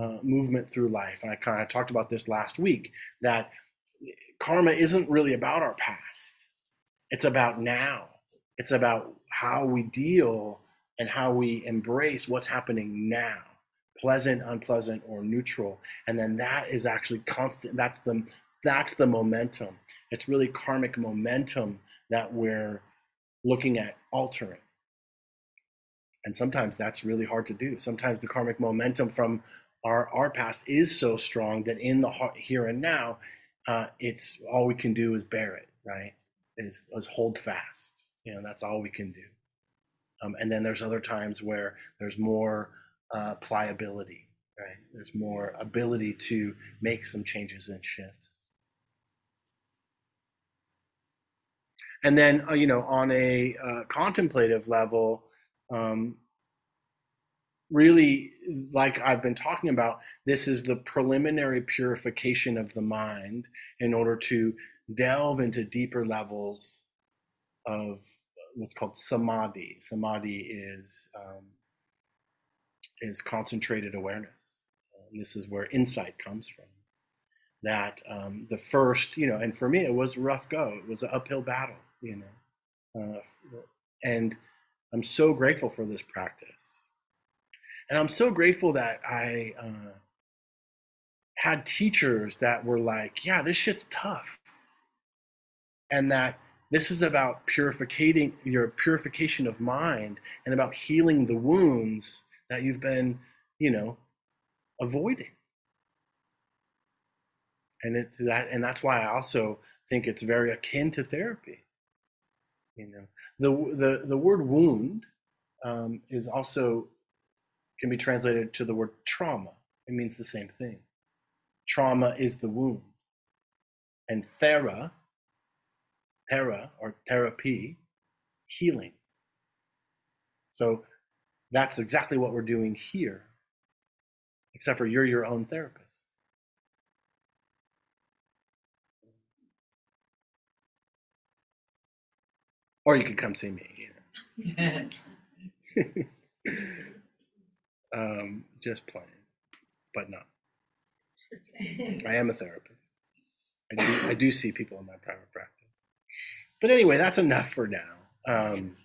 uh, movement through life. And I kind of talked about this last week, that karma isn't really about our past. It's about now. It's about how we deal and how we embrace what's happening now, pleasant, unpleasant, or neutral. And then that is actually constant. That's the, that's the momentum. It's really karmic momentum that we're looking at altering. And sometimes that's really hard to do. Sometimes the karmic momentum from our, our past is so strong that in the here and now, uh, it's all we can do is bear it, right? Is, is hold fast. You know, that's all we can do. Um, and then there's other times where there's more uh, pliability, right? There's more ability to make some changes and shifts. And then, uh, you know, on a uh, contemplative level, um, really, like I've been talking about, this is the preliminary purification of the mind in order to delve into deeper levels of what's called samadhi. Samadhi is um, is concentrated awareness. And this is where insight comes from. That um, the first, you know, and for me, it was a rough go. It was an uphill battle, you know. Uh, and I'm so grateful for this practice. And I'm so grateful that I uh, had teachers that were like, yeah, this shit's tough. And that this is about purifying your purification of mind and about healing the wounds that you've been, you know, avoiding. And it's that, and that's why I also think it's very akin to therapy. You know, the the the word wound um, is also can be translated to the word trauma. It means the same thing. Trauma is the wound, and thera. Thera or therapy, healing. So that's exactly what we're doing here, except for you're your own therapist. Or you could come see me, you know. um, just playing, but not. I am a therapist. I do, I do see people in my private practice. But anyway, that's enough for now. Um,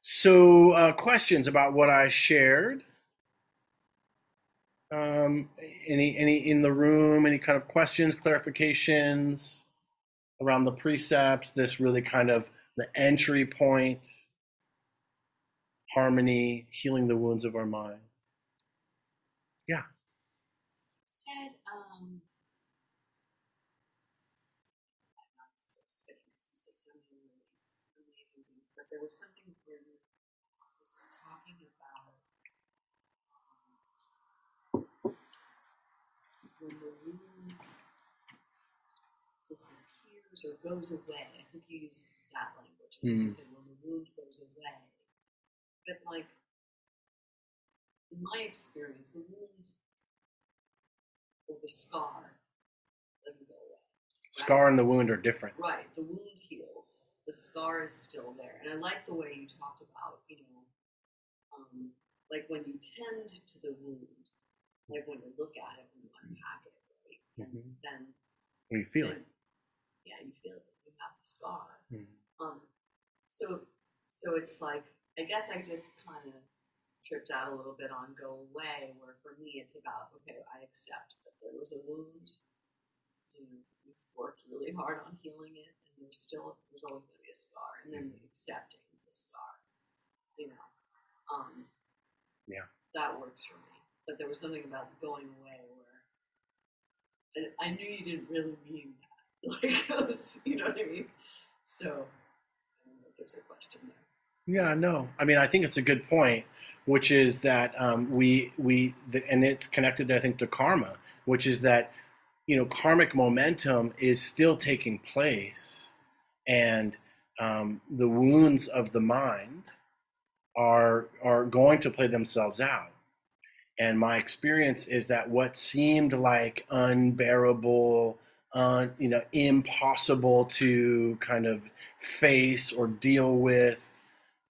so uh, questions about what I shared? Um, any, any in the room, any kind of questions, clarifications around the precepts, this really kind of the entry point, harmony, healing the wounds of our minds? Yeah. Said, um... there was something where you was talking about um, when the wound disappears or goes away. I think you used that language. Mm-hmm. You said when the wound goes away. But like, in my experience, the wound or the scar doesn't go away. Right? Scar and the wound are different. Right. The wound heals. The scar is still there. And I like the way you talked about, you know, um, like when you tend to the wound, like when you look at it and you unpack it, right? Mm-hmm. And then you feel then, it. Yeah, you feel it. You have the scar. Mm-hmm. Um, so, so it's like, I guess I just kind of tripped out a little bit on go away, where for me it's about, okay, I accept that there was a wound. You know, you've worked really hard on healing it. And there's still, there's always going to be a scar, and then accepting the scar, you know, um, yeah, that works for me. But there was something about going away where I knew you didn't really mean that, like, I was, you know what I mean? So, I don't know if there's a question there. Yeah, no. I mean, I think it's a good point, which is that um, we we the, and it's connected, I think, to karma, which is that, you know, karmic momentum is still taking place, and um, the wounds of the mind are are going to play themselves out. And my experience is that what seemed like unbearable, uh, you know, impossible to kind of face or deal with,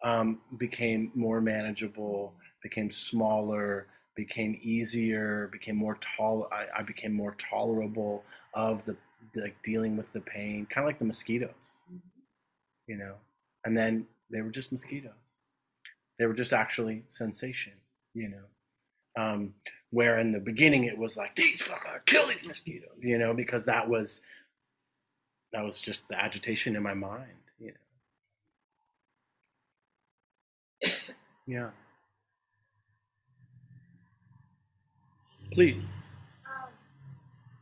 Um, became more manageable, became smaller, became easier, became more tall. I, I became more tolerable of the, the like dealing with the pain, kind of like the mosquitoes, you know. And then they were just mosquitoes. They were just actually sensation, you know. Um, where in the beginning it was like, these fuckers, kill these mosquitoes, you know, because that was that was just the agitation in my mind. Yeah. Please. Um,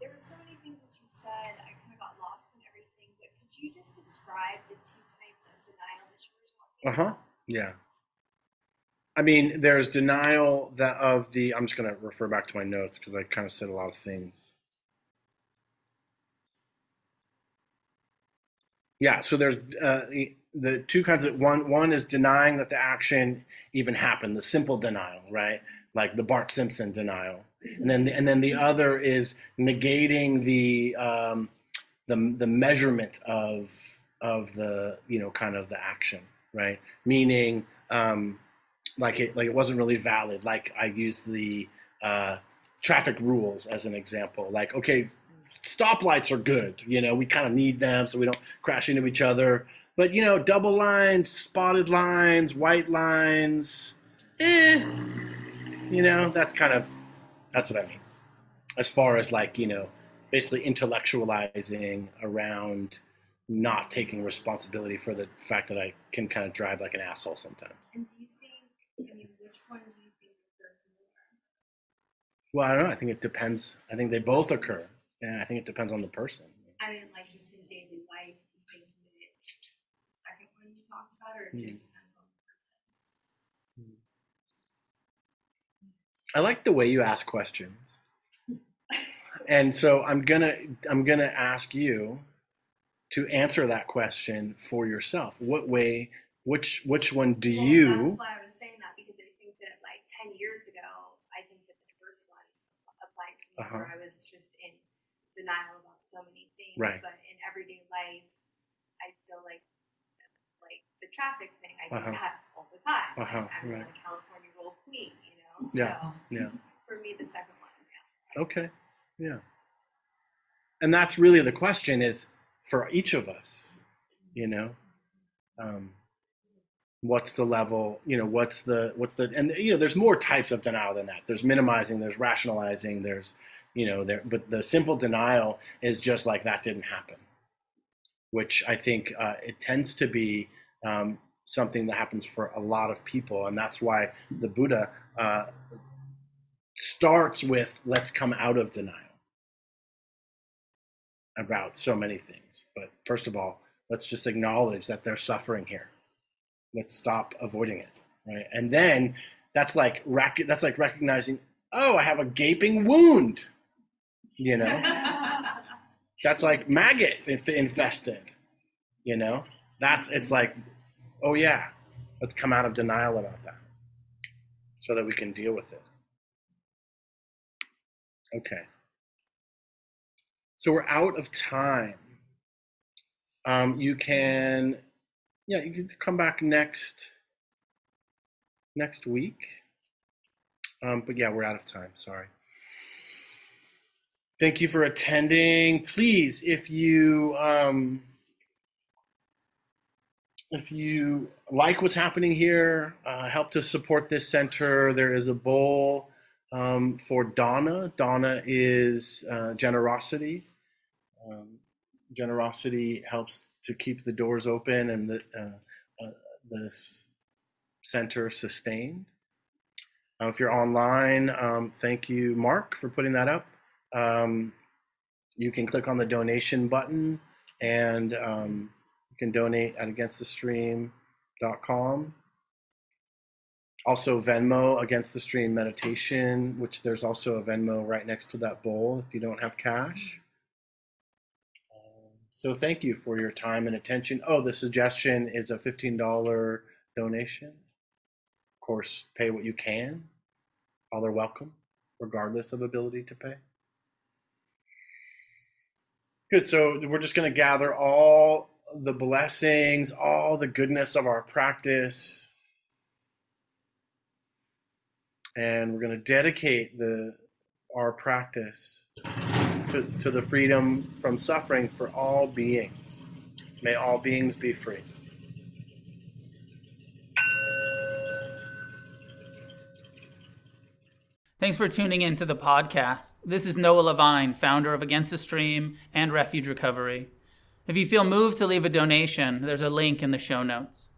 there were so many things that you said. I kind of got lost in everything, but could you just describe the two types of denial that you were talking about? Uh-huh. Yeah. I mean, there's denial that of the, I'm just going to refer back to my notes because I kind of said a lot of things. Yeah, so there's uh, the two kinds of, one one is denying that the action even happened, the simple denial, right? Like the Bart Simpson denial. And then the, and then the other is negating the um, the the measurement of of the, you know, kind of the action, right? Meaning um, like it like it wasn't really valid. Like I used the uh, traffic rules as an example. Like, okay, stoplights are good, you know, we kind of need them so we don't crash into each other. But, you know, double lines, spotted lines, white lines, eh, you know, that's kind of, that's what I mean. As far as like, you know, basically intellectualizing around not taking responsibility for the fact that I can kind of drive like an asshole sometimes. And do you think, I mean, which one do you think occurs more? Well, I don't know. I think it depends. I think they both occur. Yeah, I think it depends on the person. I mean, like just in daily life, do you think that it's the second one you talked about, or it mm. just depends on the person? I like the way you ask questions. And so I'm gonna I'm gonna ask you to answer that question for yourself. What way which which one do well, you that's why I was saying that, because I think that like ten years ago, I think that the first one applied to me, uh-huh. where I was just in denial about so many things, right. But in everyday life, I feel like like the traffic thing I do uh-huh. that all the time. Uh-huh. I'm right. like California roll queen, you know. Yeah. So yeah. For me, the second one. Yeah. Okay. Yeah. And that's really the question is for each of us, you know, um, what's the level? You know, what's the what's the and you know, there's more types of denial than that. There's minimizing. There's rationalizing. There's You know, there, but the simple denial is just like that didn't happen, which I think uh, it tends to be um, something that happens for a lot of people. And that's why the Buddha uh, starts with, let's come out of denial about so many things. But first of all, let's just acknowledge that there's suffering here. Let's stop avoiding it. Right? And then that's like, that's like recognizing, oh, I have a gaping wound. You know, that's like maggot infested, you know, that's, it's like, oh yeah, let's come out of denial about that so that we can deal with it. Okay. So we're out of time. Um, you can, yeah, you can come back next, next week. Um, but yeah, we're out of time, sorry. Thank you for attending. Please, if you um, if you like what's happening here, uh, help to support this center. There is a bowl um, for Donna. Donna is uh, generosity. Um, generosity helps to keep the doors open and the uh, uh, this center sustained. Uh, if you're online, um, thank you, Mark, for putting that up. Um, you can click on the donation button, and um, you can donate at against the stream dot com. Also Venmo, Against the Stream Meditation, which there's also a Venmo right next to that bowl if you don't have cash. Um, so thank you for your time and attention. Oh, the suggestion is a fifteen dollar donation. Of course, pay what you can. All are welcome, regardless of ability to pay. Good, so we're just going to gather all the blessings, all the goodness of our practice, and we're going to dedicate the our practice to, to the freedom from suffering for all beings. May all beings be free. Thanks for tuning in to the podcast. This is Noah Levine, founder of Against the Stream and Refuge Recovery. If you feel moved to leave a donation, there's a link in the show notes.